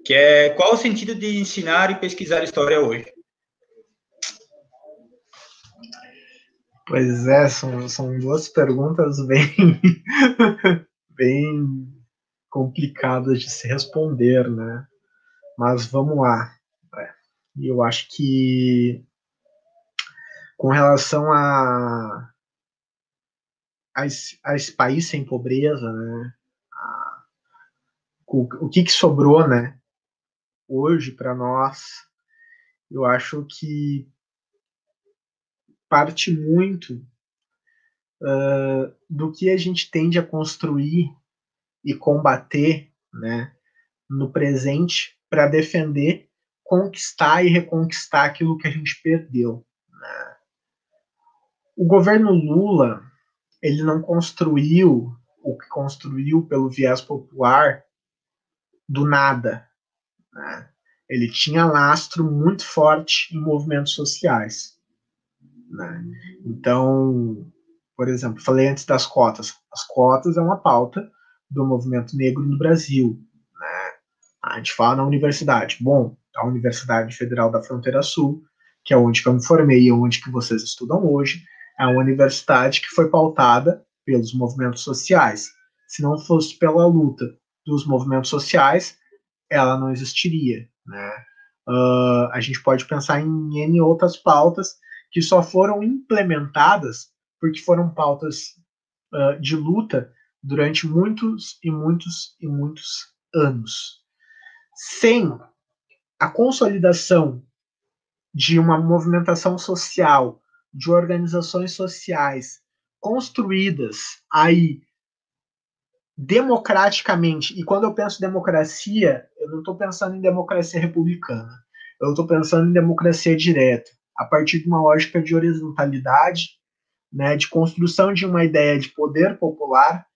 que é qual o sentido de ensinar e pesquisar história hoje? Pois é, são, são duas perguntas bem, bem complicadas de se responder, né? Mas vamos lá. Eu acho que com relação a a esse, a esse país sem pobreza, né? A, o, o que que sobrou, né? Hoje para nós, eu acho que parte muito uh, do que a gente tende a construir e combater, né, no presente para defender, conquistar e reconquistar aquilo que a gente perdeu. Né? O governo Lula, ele não construiu o que construiu pelo viés popular do nada. Né? Ele tinha lastro muito forte em movimentos sociais. Né? Então, por exemplo, falei antes das cotas. As cotas é uma pauta do movimento negro no Brasil. Né? A gente fala na universidade. Bom, a Universidade Federal da Fronteira Sul, que é onde que eu me formei e onde que vocês estudam hoje, é uma universidade que foi pautada pelos movimentos sociais. Se não fosse pela luta dos movimentos sociais, ela não existiria. Né? Uh, a gente pode pensar em N outras pautas que só foram implementadas porque foram pautas uh, de luta durante muitos e muitos e muitos anos. Sem a consolidação de uma movimentação social, de organizações sociais construídas aí democraticamente, e quando eu penso democracia, eu não estou pensando em democracia republicana, eu estou pensando em democracia direta, a partir de uma lógica de horizontalidade, né, de construção de uma ideia de poder popular,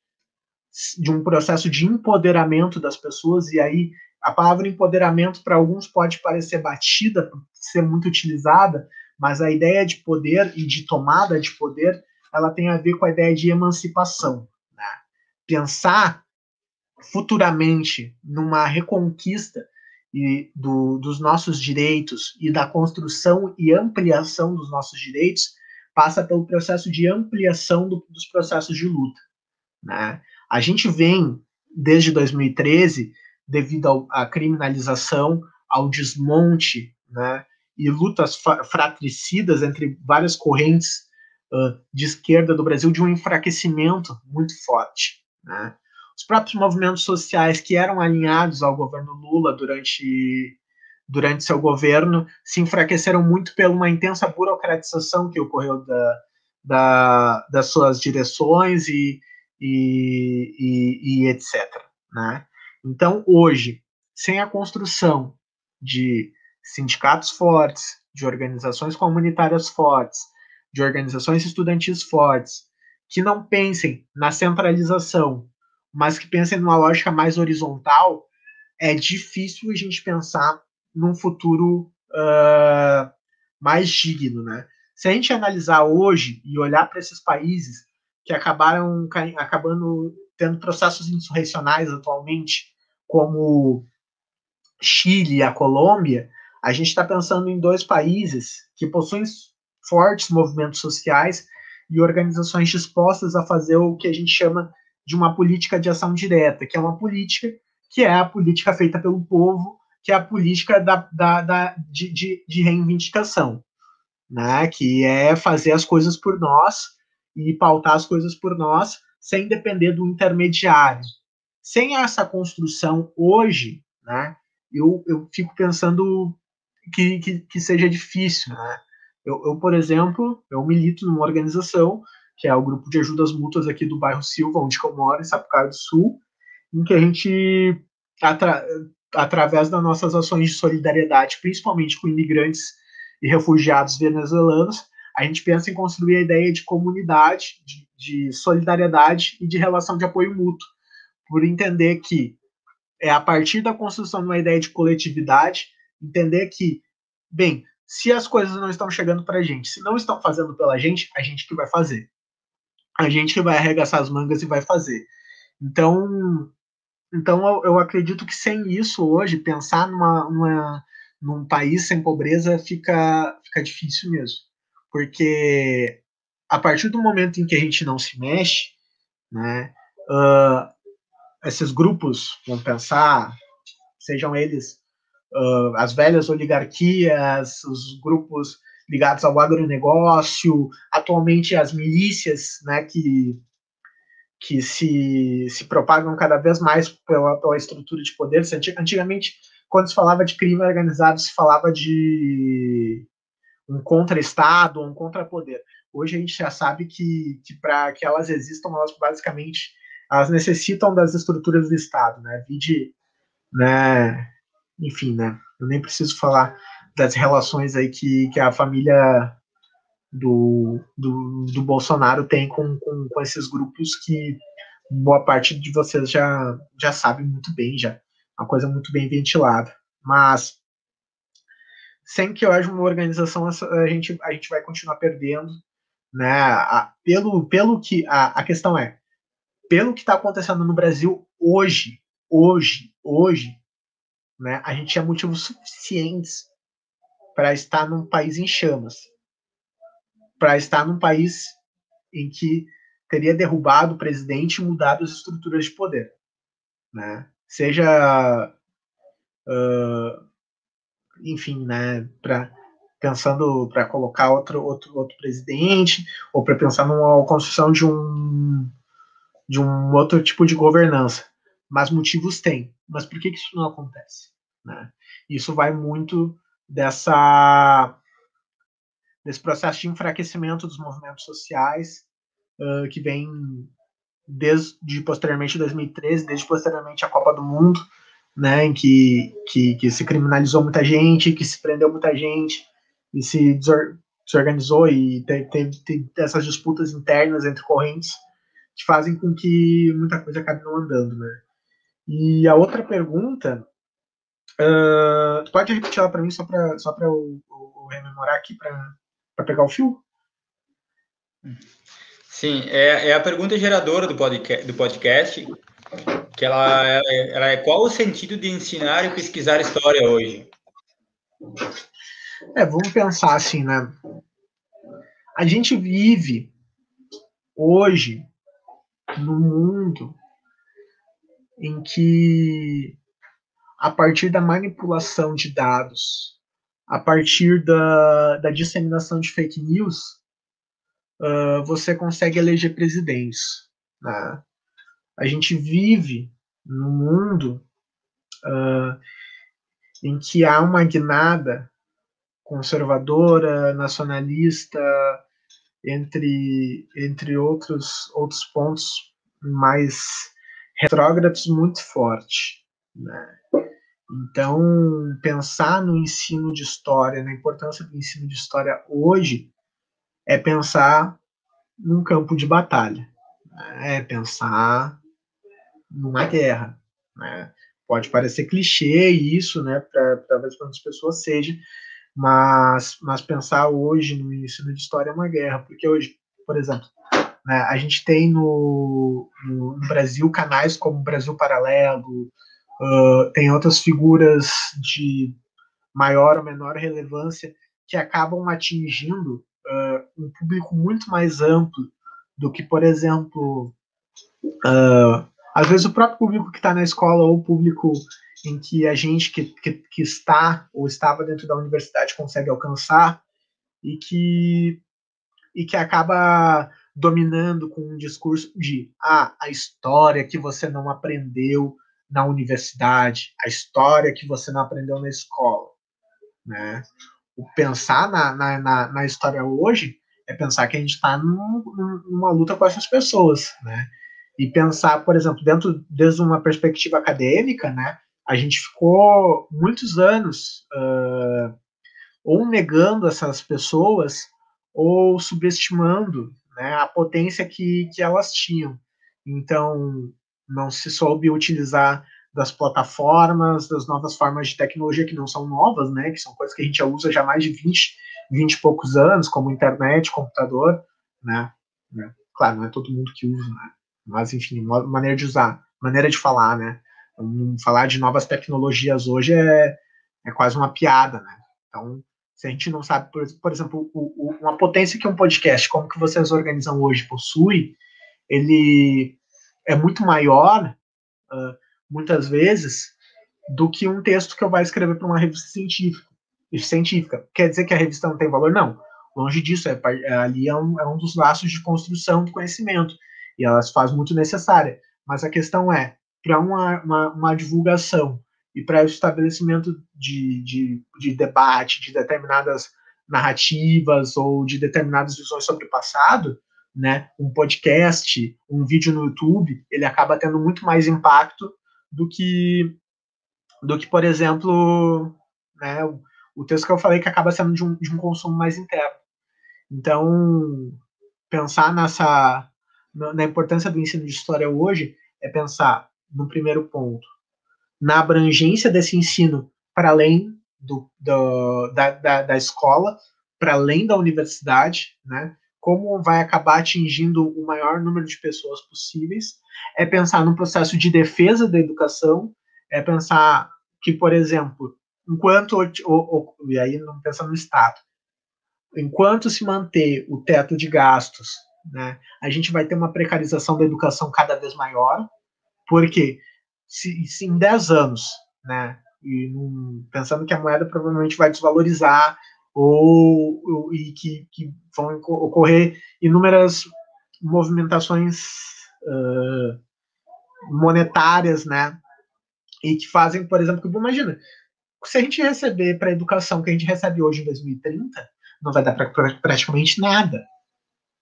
de um processo de empoderamento das pessoas, e aí a palavra empoderamento para alguns pode parecer batida, por ser muito utilizada, mas a ideia de poder e de tomada de poder, ela tem a ver com a ideia de emancipação. Né? Pensar futuramente numa reconquista e do, dos nossos direitos e da construção e ampliação dos nossos direitos passa pelo processo de ampliação do, dos processos de luta. Né? A gente vem, desde dois mil e treze, devido à criminalização, ao desmonte, né, e lutas fratricidas entre várias correntes Uh, de esquerda do Brasil, de um enfraquecimento muito forte. Né? Os próprios movimentos sociais que eram alinhados ao governo Lula durante, durante seu governo se enfraqueceram muito por uma intensa burocratização que ocorreu da, da, das suas direções e, e, e, e etcétera. Né? Então, hoje, sem a construção de sindicatos fortes, de organizações comunitárias fortes, de organizações estudantis fortes, que não pensem na centralização, mas que pensem numa lógica mais horizontal, é difícil a gente pensar num futuro uh, mais digno. Né? Se a gente analisar hoje e olhar para esses países que acabaram acabando tendo processos insurrecionais atualmente, como Chile e a Colômbia, a gente está pensando em dois países que possuem fortes movimentos sociais e organizações dispostas a fazer o que a gente chama de uma política de ação direta, que é uma política que é a política feita pelo povo, que é a política da, da, da, de, de, de reivindicação, né? Que é fazer as coisas por nós e pautar as coisas por nós sem depender do intermediário. Sem essa construção hoje, né, eu, eu fico pensando que, que, que seja difícil, né? Eu, eu, por exemplo, eu milito numa organização, que é o Grupo de Ajudas Mútuas aqui do bairro Silva, onde eu moro, em Sapucaia do Sul, em que a gente, atra, através das nossas ações de solidariedade, principalmente com imigrantes e refugiados venezuelanos, a gente pensa em construir a ideia de comunidade, de, de solidariedade e de relação de apoio mútuo, por entender que é a partir da construção de uma ideia de coletividade, entender que, bem, se as coisas não estão chegando para a gente, se não estão fazendo pela gente, a gente que vai fazer. A gente que vai arregaçar as mangas e vai fazer. Então, então eu, eu acredito que sem isso hoje, pensar numa, uma, num país sem pobreza fica, fica difícil mesmo. Porque a partir do momento em que a gente não se mexe, né, uh, esses grupos vão pensar, sejam eles Uh, as velhas oligarquias, os grupos ligados ao agronegócio, atualmente as milícias, né, que, que se, se propagam cada vez mais pela, pela estrutura de poder. Antigamente, quando se falava de crime organizado, se falava de um contra-estado, um contra-poder. Hoje a gente já sabe que, que para que elas existam, elas basicamente elas necessitam das estruturas do Estado, né? Vide, né? Enfim, né? Eu nem preciso falar das relações aí que, que a família do, do, do Bolsonaro tem com, com, com esses grupos que boa parte de vocês já, já sabe muito bem, já é uma coisa muito bem ventilada. Mas sem que haja uma organização, a gente, a gente vai continuar perdendo, né? A, pelo, pelo que a, a questão é, pelo que está acontecendo no Brasil hoje, hoje, hoje, né? A gente tinha motivos suficientes para estar num país em chamas, para estar num país em que teria derrubado o presidente e mudado as estruturas de poder, né? Seja, uh, enfim, né? Pra, pensando para colocar outro, outro, outro presidente, ou para pensar numa construção de um, de um outro tipo de governança. Mas motivos tem. Mas por que, que isso não acontece, né? Isso vai muito dessa, desse processo de enfraquecimento dos movimentos sociais, uh, que vem desde posteriormente dois mil e treze, desde posteriormente a Copa do Mundo, né, em que, que, que se criminalizou muita gente, que se prendeu muita gente, e se desorganizou, e teve, teve, teve essas disputas internas entre correntes que fazem com que muita coisa acabe não andando, né? E a outra pergunta, uh, tu pode repetir ela para mim, só para só para eu, eu rememorar aqui, para pegar o fio? Sim, é, é a pergunta geradora do podcast, do podcast que ela, ela é: qual o sentido de ensinar e pesquisar história hoje? É, vamos pensar assim, né? A gente vive hoje num mundo em que, a partir da manipulação de dados, a partir da, da disseminação de fake news, uh, você consegue eleger presidentes, né? A gente vive num mundo uh, em que há uma guinada conservadora, nacionalista, entre, entre outros, outros pontos mais retrógrados, muito forte, né? Então, pensar no ensino de história, na importância do ensino de história hoje, é pensar num campo de batalha, né? É pensar numa guerra, né? Pode parecer clichê isso, né, pra, talvez para muitas pessoas seja, mas, mas pensar hoje no ensino de história é uma guerra, porque hoje, por exemplo, né, a gente tem no, no, no Brasil canais como Brasil Paralelo, uh, tem outras figuras de maior ou menor relevância que acabam atingindo uh, um público muito mais amplo do que, por exemplo, uh, às vezes o próprio público que está na escola, ou o público em que a gente que, que, que está ou estava dentro da universidade consegue alcançar, e que, e que acaba dominando com um discurso de ah, a história que você não aprendeu na universidade, a história que você não aprendeu na escola, né? O pensar na, na, na, na história hoje é pensar que a gente está num, numa luta com essas pessoas, né? E pensar, por exemplo, dentro desde uma perspectiva acadêmica, né, a gente ficou muitos anos uh, ou negando essas pessoas ou subestimando, né, a potência que, que elas tinham. Então, não se soube utilizar das plataformas, das novas formas de tecnologia que não são novas, né, que são coisas que a gente já usa já há mais de vinte, vinte e poucos anos, como internet, computador, né? Claro, não é todo mundo que usa, né? Mas, enfim, maneira de usar, maneira de falar, né? Falar de novas tecnologias hoje é, é quase uma piada, né? Então, se a gente não sabe, por, por exemplo, o, o, uma potência que um podcast, como que vocês organizam hoje, possui, ele é muito maior, uh, muitas vezes, do que um texto que eu vou escrever para uma revista científica, científica. Quer dizer que a revista não tem valor? Não. Longe disso, é, é, ali é um, é um dos laços de construção do conhecimento. E ela se faz muito necessária. Mas a questão é, para uma, uma, uma divulgação e para o estabelecimento de, de, de debate, de determinadas narrativas ou de determinadas visões sobre o passado, né, um podcast, um vídeo no YouTube, ele acaba tendo muito mais impacto do que, do que por exemplo, né, o, o texto que eu falei que acaba sendo de um, de um consumo mais interno. Então, pensar nessa, na importância do ensino de história hoje é pensar, no primeiro ponto, na abrangência desse ensino para além do, do, da, da, da escola, para além da universidade, né? Como vai acabar atingindo o maior número de pessoas possíveis, é pensar num processo de defesa da educação, é pensar que, por exemplo, enquanto, ou, ou, e aí não pensar no Estado, enquanto se manter o teto de gastos, né, a gente vai ter uma precarização da educação cada vez maior, porque se, se em dez anos, né, e pensando que a moeda provavelmente vai desvalorizar, ou, ou e que, que vão ocorrer inúmeras movimentações uh, monetárias, né, e que fazem, por exemplo, imagina, se a gente receber para a educação que a gente recebe hoje em dois mil e trinta, não vai dar para praticamente nada,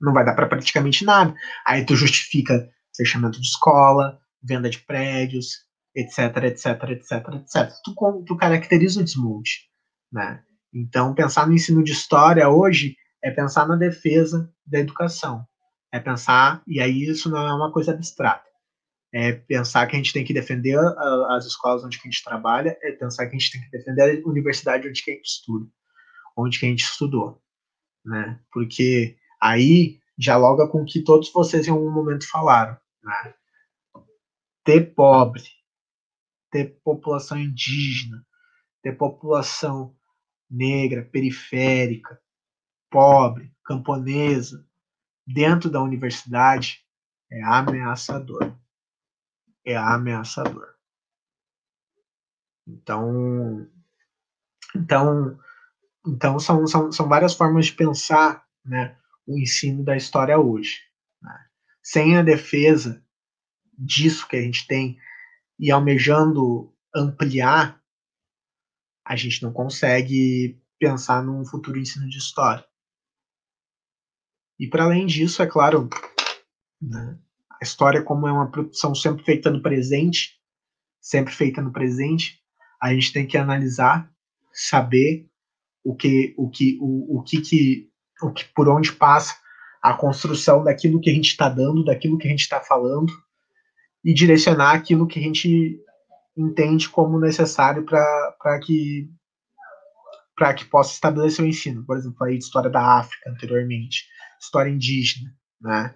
não vai dar para praticamente nada, aí tu justifica fechamento de escola, venda de prédios, etc, etc, etc, etc, tu, tu caracteriza o desmonte, né? Então, pensar no ensino de história hoje é pensar na defesa da educação, é pensar, e aí isso não é uma coisa abstrata, é pensar que a gente tem que defender as escolas onde que a gente trabalha, é pensar que a gente tem que defender a universidade onde que a gente estuda, onde que a gente estudou, né? Porque aí dialoga com o que todos vocês em algum momento falaram, né? Ter pobre, ter população indígena, ter população negra, periférica, pobre, camponesa, dentro da universidade, é ameaçador. É ameaçador. Então, então, então são, são, são várias formas de pensar, né, o ensino da história hoje, né? Sem a defesa disso que a gente tem e almejando ampliar, a gente não consegue pensar num futuro ensino de história. E para além disso, é claro, né, a história como é uma produção sempre feita no presente, sempre feita no presente, a gente tem que analisar, saber o que, o que, o, o que, que, o que por onde passa a construção daquilo que a gente está dando, daquilo que a gente está falando, e direcionar aquilo que a gente entende como necessário para que, que possa estabelecer o ensino. Por exemplo, a história da África anteriormente, história indígena, né?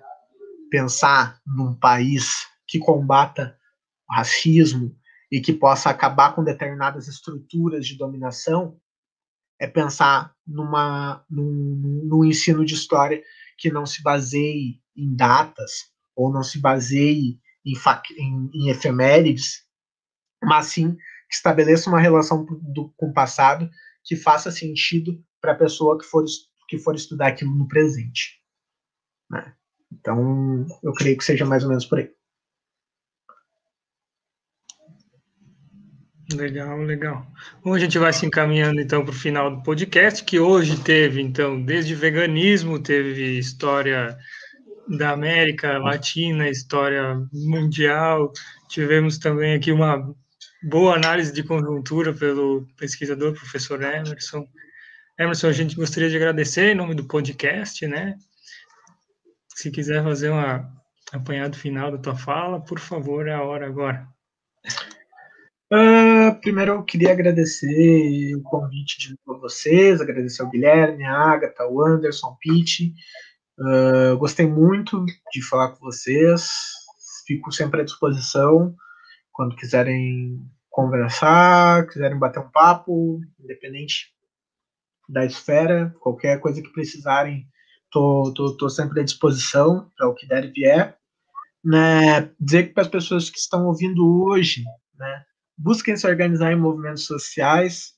Pensar num país que combata o racismo e que possa acabar com determinadas estruturas de dominação é pensar numa, num, num ensino de história que não se baseie em datas ou não se baseie em, em, em efemérides, mas sim que estabeleça uma relação do, com o passado que faça sentido para a pessoa que for, que for estudar aquilo no presente, né? Então, eu creio que seja mais ou menos por aí. Legal, legal. Bom, a gente vai se encaminhando, então, para o final do podcast, que hoje teve, então, desde veganismo, teve história da América Latina, história mundial, tivemos também aqui uma boa análise de conjuntura pelo pesquisador, professor Emerson. Emerson, a gente gostaria de agradecer em nome do podcast, né? Se quiser fazer um apanhado final da tua fala, por favor, é a hora agora. Uh, primeiro, eu queria agradecer o convite de vocês, agradecer ao Guilherme, a Ágatha, o Anderson, Pitt. Uh, gostei muito de falar com vocês, fico sempre à disposição quando quiserem conversar, quiserem bater um papo, independente da esfera, qualquer coisa que precisarem, tô, tô, tô sempre à disposição para o que der e vier, né? Dizer que para as pessoas que estão ouvindo hoje, né, busquem se organizar em movimentos sociais,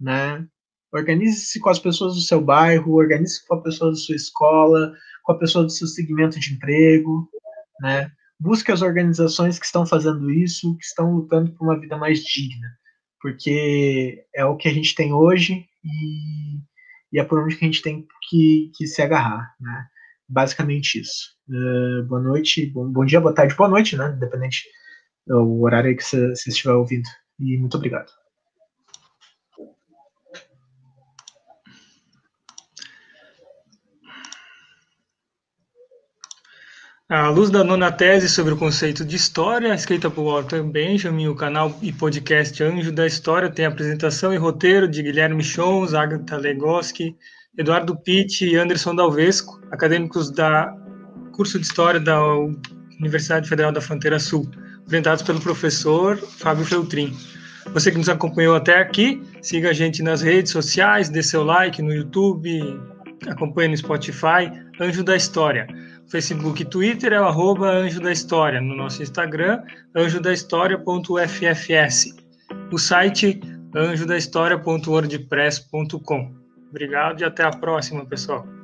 né? Organize-se com as pessoas do seu bairro, organize-se com a pessoa da sua escola, com a pessoa do seu segmento de emprego, né? Busque as organizações que estão fazendo isso, que estão lutando por uma vida mais digna, porque é o que a gente tem hoje e, e é por onde que a gente tem que, que se agarrar, né? Basicamente isso. Uh, boa noite, bom, bom dia, boa tarde, boa noite, né? Independente do horário que você estiver ouvindo. E muito obrigado. À luz da nona tese sobre o conceito de história, escrita por Walter Benjamin, o canal e podcast Anjo da História tem apresentação e roteiro de Guilherme Schontz, Ágatha Ligowski, Eduardo Pitt e Anderson Dalvesco, acadêmicos da curso de História da Universidade Federal da Fronteira Sul, orientados pelo professor Fábio Feltrin. Você que nos acompanhou até aqui, siga a gente nas redes sociais, dê seu like no YouTube, acompanhe no Spotify, Anjo da História. Facebook e Twitter é o arroba Anjo da História. No nosso Instagram, anjo da história ponto f f s. O site, anjo da história ponto wordpress ponto com. Obrigado e até a próxima, pessoal.